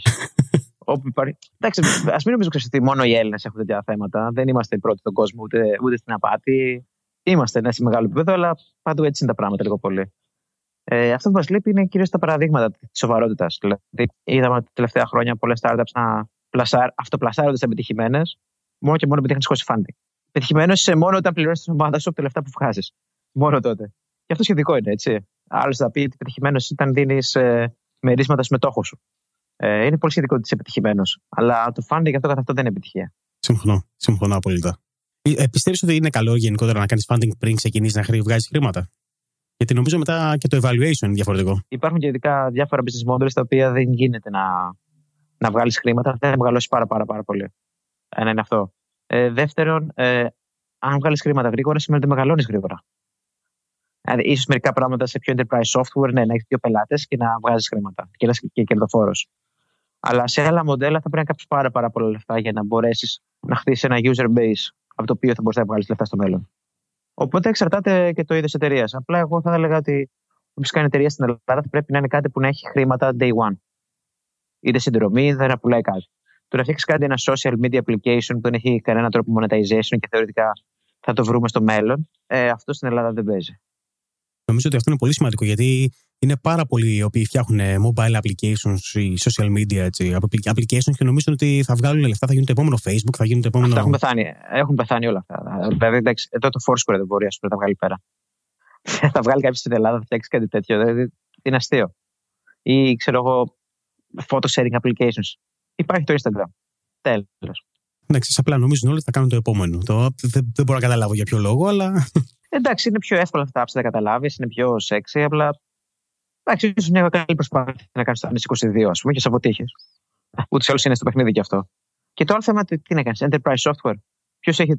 Όπου υπάρχει. Εντάξει, ας μην νομίζουμε ότι μόνο οι Έλληνες έχουν τέτοια θέματα. Δεν είμαστε οι πρώτοι στον κόσμο, ούτε στην απάτη. Είμαστε σε μεγάλο επίπεδο, αλλά παντού έτσι είναι τα πράγματα λίγο πολύ. Αυτό που μας λείπει είναι κυρίως τα παραδείγματα της σοβαρότητας. Δηλαδή, είδαμε τα τελευταία χρόνια πολλές startups να αυτοπλασάρονται σε επιτυχημένες. Μόνο και μόνο επειδή έχεις χώσει funding. Πετυχημένος είσαι μόνο όταν πληρώνεις την ομάδα σου από τα λεφτά που βγάζεις. Μόνο τότε. Και αυτό σχετικό είναι, έτσι. Άλλος θα πει ότι πετυχημένος ήταν δίνεις μερίσματα συμμετόχου σου. Είναι πολύ σχετικό ότι είσαι πετυχημένος. Αλλά το funding αυτό καθ' αυτό δεν είναι επιτυχία. Συμφωνώ απόλυτα. Πιστεύεις ότι είναι καλό γενικότερα να κάνεις funding πριν ξεκινήσεις να βγάζεις χρήματα? Γιατί νομίζω μετά και το evaluation είναι διαφορετικό. Υπάρχουν και ειδικά διάφορα business models τα οποία δεν γίνεται να βγάλεις χρήματα. Θα μεγαλώσει πάρα πολύ. Ένα είναι αυτό. Δεύτερον, αν βγάλεις χρήματα γρήγορα, σημαίνει ότι μεγαλώνεις γρήγορα. Δηλαδή, ίσως μερικά πράγματα σε πιο enterprise software να έχεις δύο πελάτες και να βγάζεις χρήματα. Και ένας και κερδοφόρος. Αλλά σε άλλα μοντέλα θα πρέπει να κάψεις πάρα πολλά λεφτά για να μπορέσεις να χτίσεις ένα user base από το οποίο θα μπορείς να βγάλεις λεφτά στο μέλλον. Οπότε εξαρτάται και το είδος εταιρείας. Απλά εγώ θα έλεγα ότι όποιος κάνει εταιρεία στην Ελλάδα θα πρέπει να είναι κάτι που να έχει χρήματα day one. Είτε συνδρομή, δεν να πουλάει κάτι. Το να φτιάξει κάτι ένα social media application που δεν έχει κανένα τρόπο monetization και θεωρητικά θα το βρούμε στο μέλλον, αυτό στην Ελλάδα δεν παίζει. Νομίζω ότι αυτό είναι πολύ σημαντικό γιατί είναι πάρα πολλοί οι οποίοι φτιάχνουν mobile applications ή social media έτσι, applications και νομίζουν ότι θα βγάλουν λεφτά, θα γίνουν το επόμενο Facebook, θα γίνουν το επόμενο. Αυτά έχουν πεθάνει όλα αυτά. Δηλαδή, εντάξει, εδώ το Foursquare δεν μπορεί να τα βγάλει πέρα. Θα βγάλει κάποιο στην Ελλάδα, θα φτιάξει κάτι τέτοιο. Δηλαδή, είναι αστείο. Ή ξέρω εγώ, photo sharing applications. Υπάρχει το Instagram. Τέλος. Εντάξει, απλά νομίζουν όλοι θα κάνουν το επόμενο. Δεν μπορώ να καταλάβω για ποιο λόγο, αλλά. Εντάξει, είναι πιο εύκολα αυτά που θα καταλάβεις, είναι πιο sexy. Απλά. Εντάξει, ίσως μια καλή προσπάθεια να κάνεις το 22, ας πούμε, και σε αποτύχεις. Ούτως ή άλλως είναι στο παιχνίδι κι αυτό. Και το άλλο θέμα είναι τι να κάνεις. Enterprise software.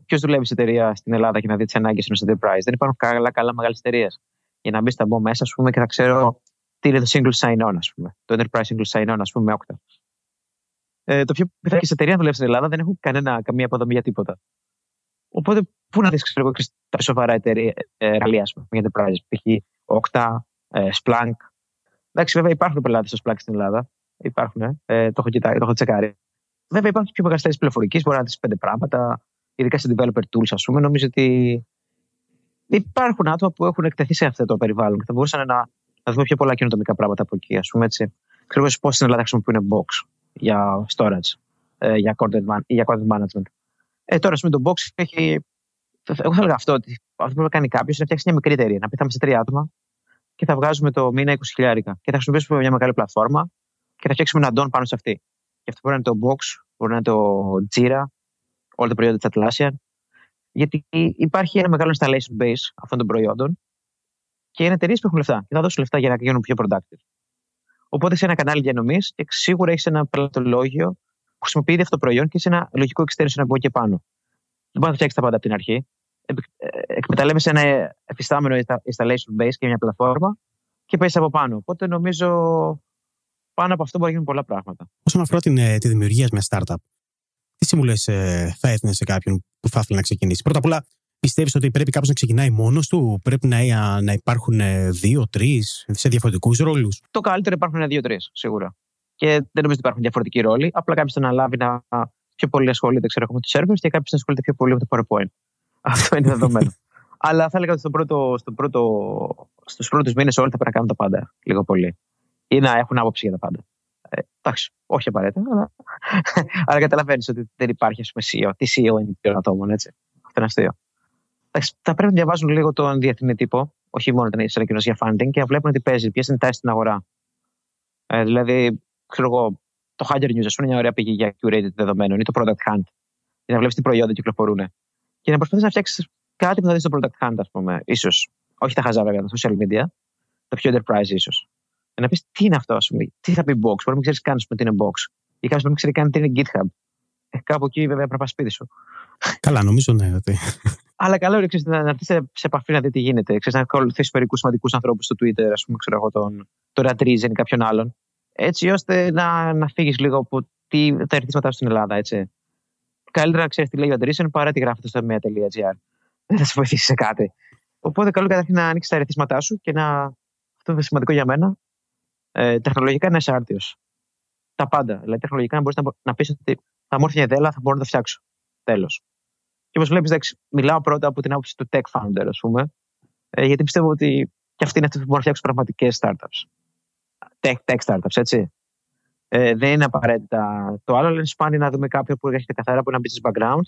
Ποιος δουλεύει σε εταιρεία στην Ελλάδα και να δει τις ανάγκες ενός enterprise? Δεν υπάρχουν καλά μεγάλες εταιρείες. Για να μπει, θα μπω μέσα, ας πούμε, και θα ξέρω τι είναι το single sign-on, ας πούμε. Το enterprise single sign-on, ας πούμε, Okta. Το πιο πιθανό εταιρεία να δουλεύει στην Ελλάδα δεν έχουν καμία υποδομή για τίποτα. Οπότε, πού να δει τα σοβαρά εργαλεία για enterprise, π.χ. Okta, Splunk. Εντάξει, βέβαια υπάρχουν πελάτες στο Splunk στην Ελλάδα. Υπάρχουν, το έχω τσεκάρει. Βέβαια υπάρχουν και πιο μεγαστές πληροφορικής, μπορεί να δει 5 πράγματα, ειδικά σε developer tools, ας πούμε. Νομίζω ότι υπάρχουν άτομα που έχουν εκτεθεί σε αυτό το περιβάλλον και θα μπορούσαν να δούμε πιο πολλά καινοτομικά πράγματα από εκεί, ας πούμε. Ξέρω πώς στην Ελλάδα χρησιμοποιούν Box για storage, για content management. Τώρα, ας πούμε, το Box έχει. Εγώ θα έλεγα αυτό, ότι αυτό που πρέπει να κάνει κάποιος είναι να φτιάξει μια μικρή εταιρεία. Να πει θα είμαστε 3 άτομα και θα βγάζουμε το μήνα 20.000 και θα χρησιμοποιήσουμε μια μεγάλη πλατφόρμα και θα φτιάξουμε έναν ντόν πάνω σε αυτή. Και αυτό μπορεί να είναι το Box, μπορεί να είναι το Jira, όλα τα προϊόντα της Atlassian. Γιατί υπάρχει ένα μεγάλο installation base αυτών των προϊόντων και είναι εταιρείες που έχουν λεφτά. Και θα δώσουν λεφτά για να γίνουν πιο productive. Οπότε σε ένα κανάλι διανομής και σίγουρα έχεις ένα πελατολόγιο που χρησιμοποιείται αυτό το προϊόν και σε ένα λογικό extension από εκεί και πάνω. Δεν μπορεί να φτιάξεις τα πάντα από την αρχή. Εκμεταλλεύεσαι ένα εφιστάμενο installation base και μια πλατφόρμα και παίζεις από πάνω. Οπότε νομίζω πάνω από αυτό μπορεί να γίνουν πολλά πράγματα. Όσον αφορά τη δημιουργία μιας startup, τι συμβουλές θα έδινες σε κάποιον που θα ήθελε να ξεκινήσει? Πρώτα απ' όλα, πιστεύεις ότι πρέπει κάποιος να ξεκινάει μόνος του? Πρέπει να υπάρχουν 2-3 σε διαφορετικούς ρόλους? Το καλύτερο υπάρχουν 2-3 σίγουρα. Και δεν νομίζω ότι υπάρχουν διαφορετικοί ρόλοι. Απλά κάποιος θα αναλάβει να πιο πολύ ασχολείται με τους servers και κάποιος να ασχολείται πιο πολύ με το PowerPoint. Αυτό είναι δεδομένο. Αλλά θα έλεγα ότι στους πρώτους μήνες όλοι θα πρέπει να κάνουν τα πάντα λίγο πολύ. Ή να έχουν άποψη για τα πάντα. Εντάξει, όχι απαραίτητα, αλλά καταλαβαίνεις ότι δεν υπάρχει CEO. Τι CEO είναι των ατόμων, έτσι. Αυτό είναι αστείο. Εντάξει, θα πρέπει να διαβάζουν λίγο τον διεθνή τύπο, όχι μόνο την ανακοίνωση για funding, και να βλέπουν τι παίζει, ποιες είναι οι τάσεις στην αγορά. Δηλαδή, ξέρω εγώ, το Hacker News, ας πούμε, είναι μια ωραία πηγή για curated δεδομένων, ή το Product Hunt, για να βλέπεις τι προϊόντα κυκλοφορούν. Και να προσπαθείς να φτιάξεις κάτι που θα δεις στο Product Hunt, ας πούμε, ίσως. Όχι τα χαζά, βέβαια, τα social media, τα πιο enterprise, ίσως. Να πεις τι είναι αυτό, ας πούμε, τι θα πει Box, μπορεί να μην ξέρεις καν τι είναι Box, ή κάποιος μπορεί να μην ξέρει καν τι είναι GitHub. Κάπου εκεί βέβαια πρέπει να πας σπίτι σου. Καλά, νομίζω ναι. Αλλά καλό είναι να έρθεις σε επαφή να δει τι γίνεται. Ξέρεις, να ακολουθείς μερικούς σημαντικούς ανθρώπους στο Twitter, ας πούμε, ξέρω εγώ, τον Ratreason ή κάποιον άλλον, έτσι ώστε να φύγεις λίγο από τα ερεθίσματά σου στην Ελλάδα. Έτσι. Καλύτερα να ξέρεις τι λέει ο Ratreason παρά τι γράφεται στο mea.gr. Δεν θα σε βοηθήσει σε κάτι. Οπότε καλό καταρχήν να ανοίξεις τα ερεθίσματά σου και να, αυτό είναι σημαντικό για μένα, τεχνολογικά να είσαι άρτιος. Τα πάντα. Δηλαδή, τεχνολογικά να μπορείς να πεις ότι θα μου έρθει μια ιδέα, θα μπορώ να τα φτιάξω. Τέλος. Και όπως βλέπεις, μιλάω πρώτα από την άποψη του tech founder, ας πούμε, γιατί πιστεύω ότι και αυτοί είναι αυτοί που μπορούν να φτιάξουν πραγματικές startups. Tech startups, έτσι. Δεν είναι απαραίτητα το άλλο, αλλά είναι σπάνιο να δούμε κάποιον που έχει καθαρά από ένα business background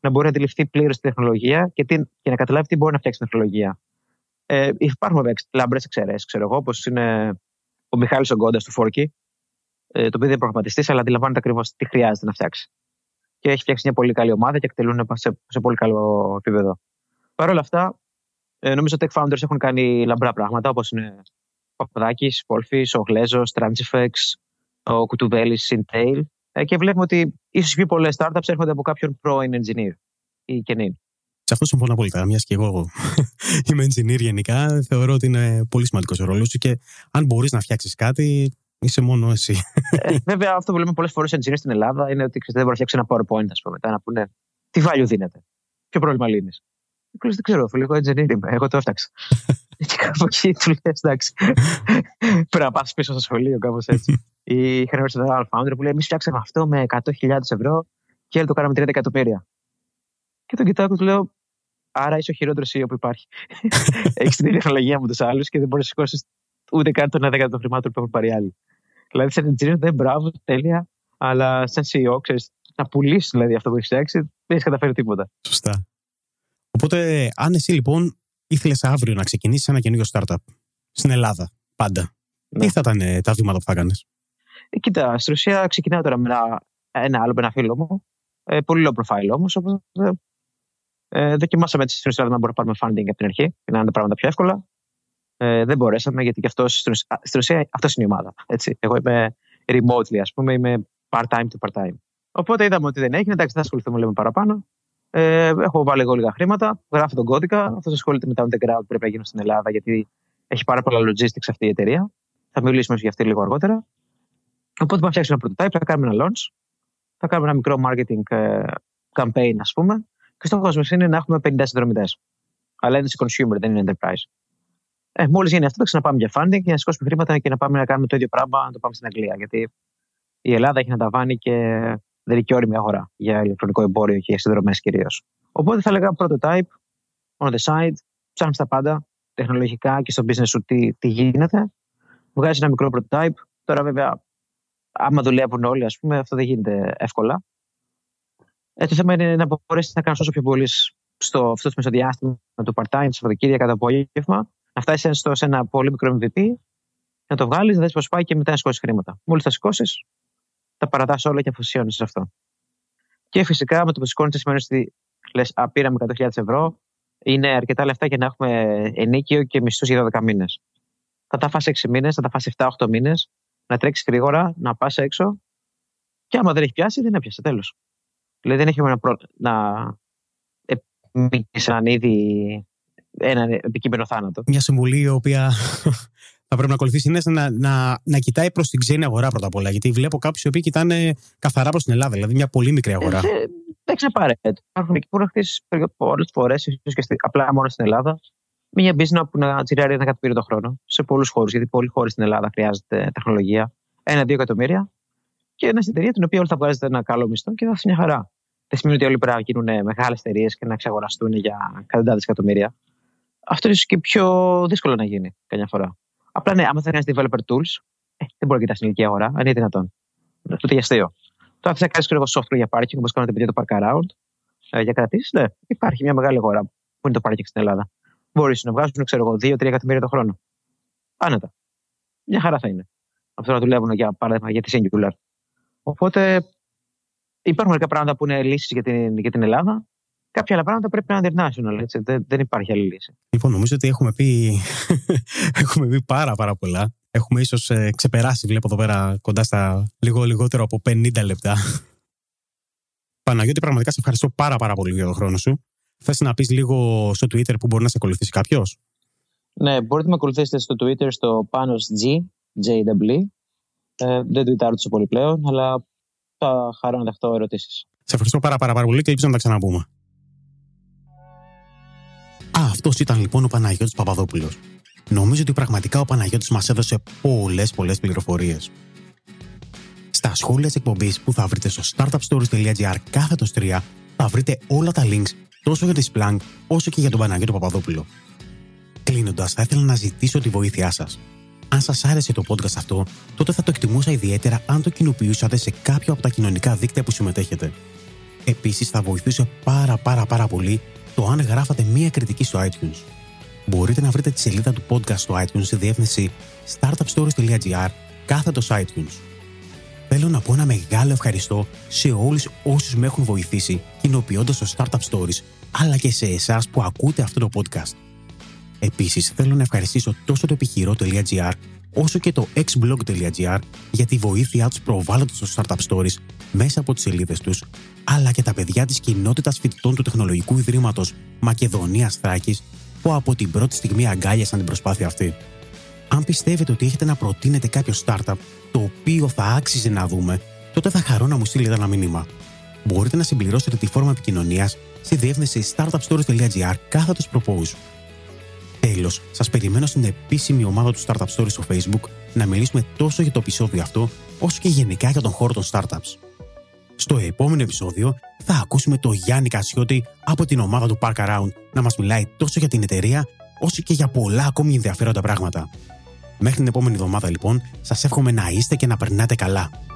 να μπορεί να αντιληφθεί πλήρως τη τεχνολογία και να καταλάβει τι μπορεί να φτιάξει η τεχνολογία. Υπάρχουν βέβαια λαμπρές εξαιρέσεις, ξέρω εγώ, όπως είναι ο Μιχάλης Ογκώντας του Φόρκη, το οποίο δεν είναι προγραμματιστής, αλλά αντιλαμβάνεται ακριβώς τι χρειάζεται να φτιάξει. Και έχει φτιάξει μια πολύ καλή ομάδα και εκτελούν σε πολύ καλό επίπεδο. Παρ' όλα αυτά, νομίζω ότι tech founders έχουν κάνει λαμπρά πράγματα, όπως είναι ο Παπαδάκης, Πόλφης, ο Γλέζος, Transifex, ο Κουτουβέλης, Intel. Και βλέπουμε ότι ίσως οι πιο πολλές startups έρχονται από κάποιον πρώην engineer ή καινήν. Σε αυτό συμφωνώ πολύ καλά, μιας και εγώ είμαι engineer γενικά. Θεωρώ ότι είναι πολύ σημαντικός ο ρόλος σου και αν μπορείς να φτιάξεις κάτι, είσαι μόνο εσύ. Βέβαια, αυτό που λέμε πολλές φορές engineer στην Ελλάδα είναι ότι δεν μπορεί να φτιάξει ένα PowerPoint, ας πούμε, μετά να πούνε τι value δίνεται, ποιο πρόβλημα λύνεις. Δεν ξέρω, φίλε, εγώ engineer είμαι, εγώ το έφταξα. Και κάπου εκεί του λες, εντάξει. Πρέπει να πας πίσω στο σχολείο, κάπως έτσι. Είχα ρωτήσει τον Alpha Bank που λέει: εμείς φτιάξαμε αυτό με 100.000 ευρώ και άλλοι το κάναμε 30 εκατομμύρια. Και τον κοιτάω και του λέω: άρα είσαι ο χειρότερος CEO που υπάρχει. Έχεις την ίδια τεχνολογία με τους άλλους και δεν μπορείς να σηκώσεις ούτε καν τον 1/10 των χρημάτων που έχουν πάρει άλλοι. Δηλαδή, σαν engineer, δεν μπράβο, τέλεια, αλλά σαν CEO, ξέρεις, να πουλήσεις δηλαδή αυτό που έχεις φτιάξει, δεν έχεις καταφέρει τίποτα. Σωστά. Οπότε, αν εσύ λοιπόν ήθελες αύριο να ξεκινήσεις ένα καινούριο startup στην Ελλάδα, πάντα, ναι, τι θα ήταν τα βήματα που θα κάνεις? Κοίτα, στην ουσία ξεκινάω τώρα με ένα άλλο, με ένα φίλο μου, πολύ low profile όμως. Δοκιμάσαμε έτσι στην ουσία να μπορούμε να πάρουμε funding από την αρχή, για να είναι τα πράγματα πιο εύκολα. Δεν μπορέσαμε, γιατί και αυτός, στην ουσία αυτός είναι η ομάδα. Έτσι. Εγώ είμαι remotely, ας πούμε, είμαι part-time to part-time. Οπότε είδαμε ότι δεν έγινε, εντάξει, θα ασχοληθούμε λέμε παραπάνω. Έχω βάλει εγώ λίγα χρήματα, γράφω τον κώδικα. Αυτός ασχολείται με τα underground που πρέπει να γίνουν στην Ελλάδα, γιατί έχει πάρα πολλά logistics αυτή η εταιρεία. Θα μιλήσουμε για αυτή λίγο αργότερα. Οπότε θα φτιάξουμε ένα prototype, θα κάνουμε ένα launch, θα κάνουμε ένα μικρό marketing campaign, ας πούμε. Και στόχος μας είναι να έχουμε 50 συνδρομητές. Αλλά είναι σε consumer, δεν είναι enterprise. Μόλις γίνει αυτό, θα ξαναπάμε για funding και να σηκώσουμε χρήματα και να πάμε να κάνουμε το ίδιο πράγμα, να το πάμε στην Αγγλία. Γιατί η Ελλάδα έχει ένα ταβάνι και δεν είναι και όριμη αγορά για ηλεκτρονικό εμπόριο και συνδρομές κυρίως. Οπότε θα λέγαμε prototype, on the side, ψάχνεις τα πάντα, τεχνολογικά και στο business σου τι γίνεται. Βγάζεις ένα μικρό prototype. Τώρα, βέβαια, άμα δουλεύουν όλοι, ας πούμε, αυτό δεν γίνεται εύκολα. Το θέμα είναι να μπορέσεις να κάνεις όσο πιο πολύ στο αυτό το μεσοδιάστημα, το part-time, το Σαββατοκύριακο, κατά απόγευμα, να φτάσεις σε ένα πολύ μικρό MVP, να το βγάλεις, να δεις πώς πάει και μετά να σηκώσεις χρήματα. Μόλις τα σηκώσεις, τα παρατάς όλα και αφοσιώνεις σε αυτό. Και φυσικά με το που σηκώνεις σημαίνει ότι λες, πήραμε 100.000 ευρώ, είναι αρκετά λεφτά για να έχουμε ενίκιο και μισθούς για 12 μήνες. Θα τα φας 6 μήνες, θα τα φας 7-8 μήνες, να τρέξεις γρήγορα, να πας έξω. Και άμα δεν έχει πιάσει, δεν έπιασε, τέλος. Δηλαδή δεν έχει να επιμείνεις έναν ήδη έναν επικείμενο θάνατο. Μια συμβουλή η οποία θα πρέπει να ακολουθήσει είναι να κοιτάει προς την ξένη αγορά πρώτα απ' όλα. Γιατί βλέπω κάποιους οι οποίοι κοιτάνε καθαρά προς την Ελλάδα, δηλαδή μια πολύ μικρή αγορά. Δεν ξεπάρετε. Υπάρχουν εκεί που να χτίσει πολλές φορές, ίσως και απλά μόνο στην Ελλάδα, μια business που να τσιράρει 1 εκατομμύριο το χρόνο σε πολλούς χώρους. Γιατί πολλοί χώροι στην Ελλάδα χρειάζεται τεχνολογία. 1-2 εκατομμύρια. Και μια εταιρεία την οποία όλοι θα βγάζετε ένα καλό μισθό και θα είσαι μια χαρά. Δεν σημαίνει ότι όλοι πρέπει να γίνουν μεγάλες εταιρείες και να εξαγοραστούν για εκατοντάδες εκατομμύρια. Αυτό είναι και πιο δύσκολο να γίνει καμιά φορά. Απλά ναι, άμα θα χρειάζεται developer tools, δεν μπορεί να κοιτάς την ηλικία αγορά, αν είναι δυνατόν. Τούτε για αστείο. Τώρα θα κάνεις κρύβο software για parking, όπως κάνουν τα παιδιά το park around, για κρατήσεις. Ναι, υπάρχει μια μεγάλη αγορά που είναι το parking στην Ελλάδα. Μπορείς να βγάζουν, ξέρω εγώ, 2-3 εκατομμύρια το χρόνο. Άνετα. Μια χαρά θα είναι. Αυτό να δουλεύουν για παράδειγμα για τη Singular. Οπότε υπάρχουν μερικά πράγματα που είναι λύσεις για την Ελλάδα. Κάποια άλλα πράγματα πρέπει να είναι international. Έτσι. Δεν υπάρχει άλλη λύση. Λοιπόν, νομίζω ότι έχουμε πει πάρα πολλά. Έχουμε ίσως ξεπεράσει, βλέπω εδώ πέρα, κοντά στα λιγότερο από 50 λεπτά. Παναγιώτη, πραγματικά σε ευχαριστώ πάρα πολύ για τον χρόνο σου. Θες να πεις λίγο στο Twitter που μπορεί να σε ακολουθήσει κάποιος? Ναι, μπορείτε να με ακολουθήσετε στο Twitter στο Panos G, JW. Δεν τουιτάρω τόσο πολύ πλέον, αλλά θα χαρώ να δεχτώ ερωτήσεις. Σε ευχαριστώ πάρα πολύ και ελπίζω να τα ξαναπούμε. Αυτός ήταν λοιπόν ο Παναγιώτης Παπαδόπουλος. Νομίζω ότι πραγματικά ο Παναγιώτης μας έδωσε πολλές πληροφορίες. Στα σχόλια της εκπομπής που θα βρείτε στο startupstories.gr/3 θα βρείτε όλα τα links τόσο για τη Splunk όσο και για τον Παναγιώτη Παπαδόπουλο. Κλείνοντας, θα ήθελα να ζητήσω τη βοήθειά σας. Αν σας άρεσε το podcast αυτό, τότε θα το εκτιμούσα ιδιαίτερα αν το κοινοποιούσατε σε κάποιο από τα κοινωνικά δίκτυα που συμμετέχετε. Επίσης, θα βοηθούσε πάρα πολύ το αν γράφατε μία κριτική στο iTunes. Μπορείτε να βρείτε τη σελίδα του podcast στο iTunes στη διεύθυνση startupstories.gr/iTunes. Θέλω να πω ένα μεγάλο ευχαριστώ σε όλους όσους με έχουν βοηθήσει κοινοποιώντας το Startup Stories, αλλά και σε εσάς που ακούτε αυτό το podcast. Επίσης, θέλω να ευχαριστήσω τόσο το επιχειρό.gr όσο και το xblog.gr για τη βοήθειά τους προβάλλοντας το Startup Stories μέσα από τις σελίδες τους, αλλά και τα παιδιά της κοινότητας φοιτητών του Τεχνολογικού Ιδρύματος Μακεδονίας Θράκης που από την πρώτη στιγμή αγκάλιασαν την προσπάθεια αυτή. Αν πιστεύετε ότι έχετε να προτείνετε κάποιο startup το οποίο θα άξιζε να δούμε, τότε θα χαρώ να μου στείλετε ένα μήνυμα. Μπορείτε να συμπληρώσετε τη φόρμα επικοινωνίας στη διεύθυνση startupstories.gr/propose. Τέλος, σας περιμένω στην επίσημη ομάδα του Startup Stories στο Facebook να μιλήσουμε τόσο για το επεισόδιο αυτό, όσο και γενικά για τον χώρο των startups. Στο επόμενο επεισόδιο θα ακούσουμε τον Γιάννη Κασιώτη από την ομάδα του Park Around να μας μιλάει τόσο για την εταιρεία, όσο και για πολλά ακόμη ενδιαφέροντα πράγματα. Μέχρι την επόμενη εβδομάδα λοιπόν, σας εύχομαι να είστε και να περνάτε καλά.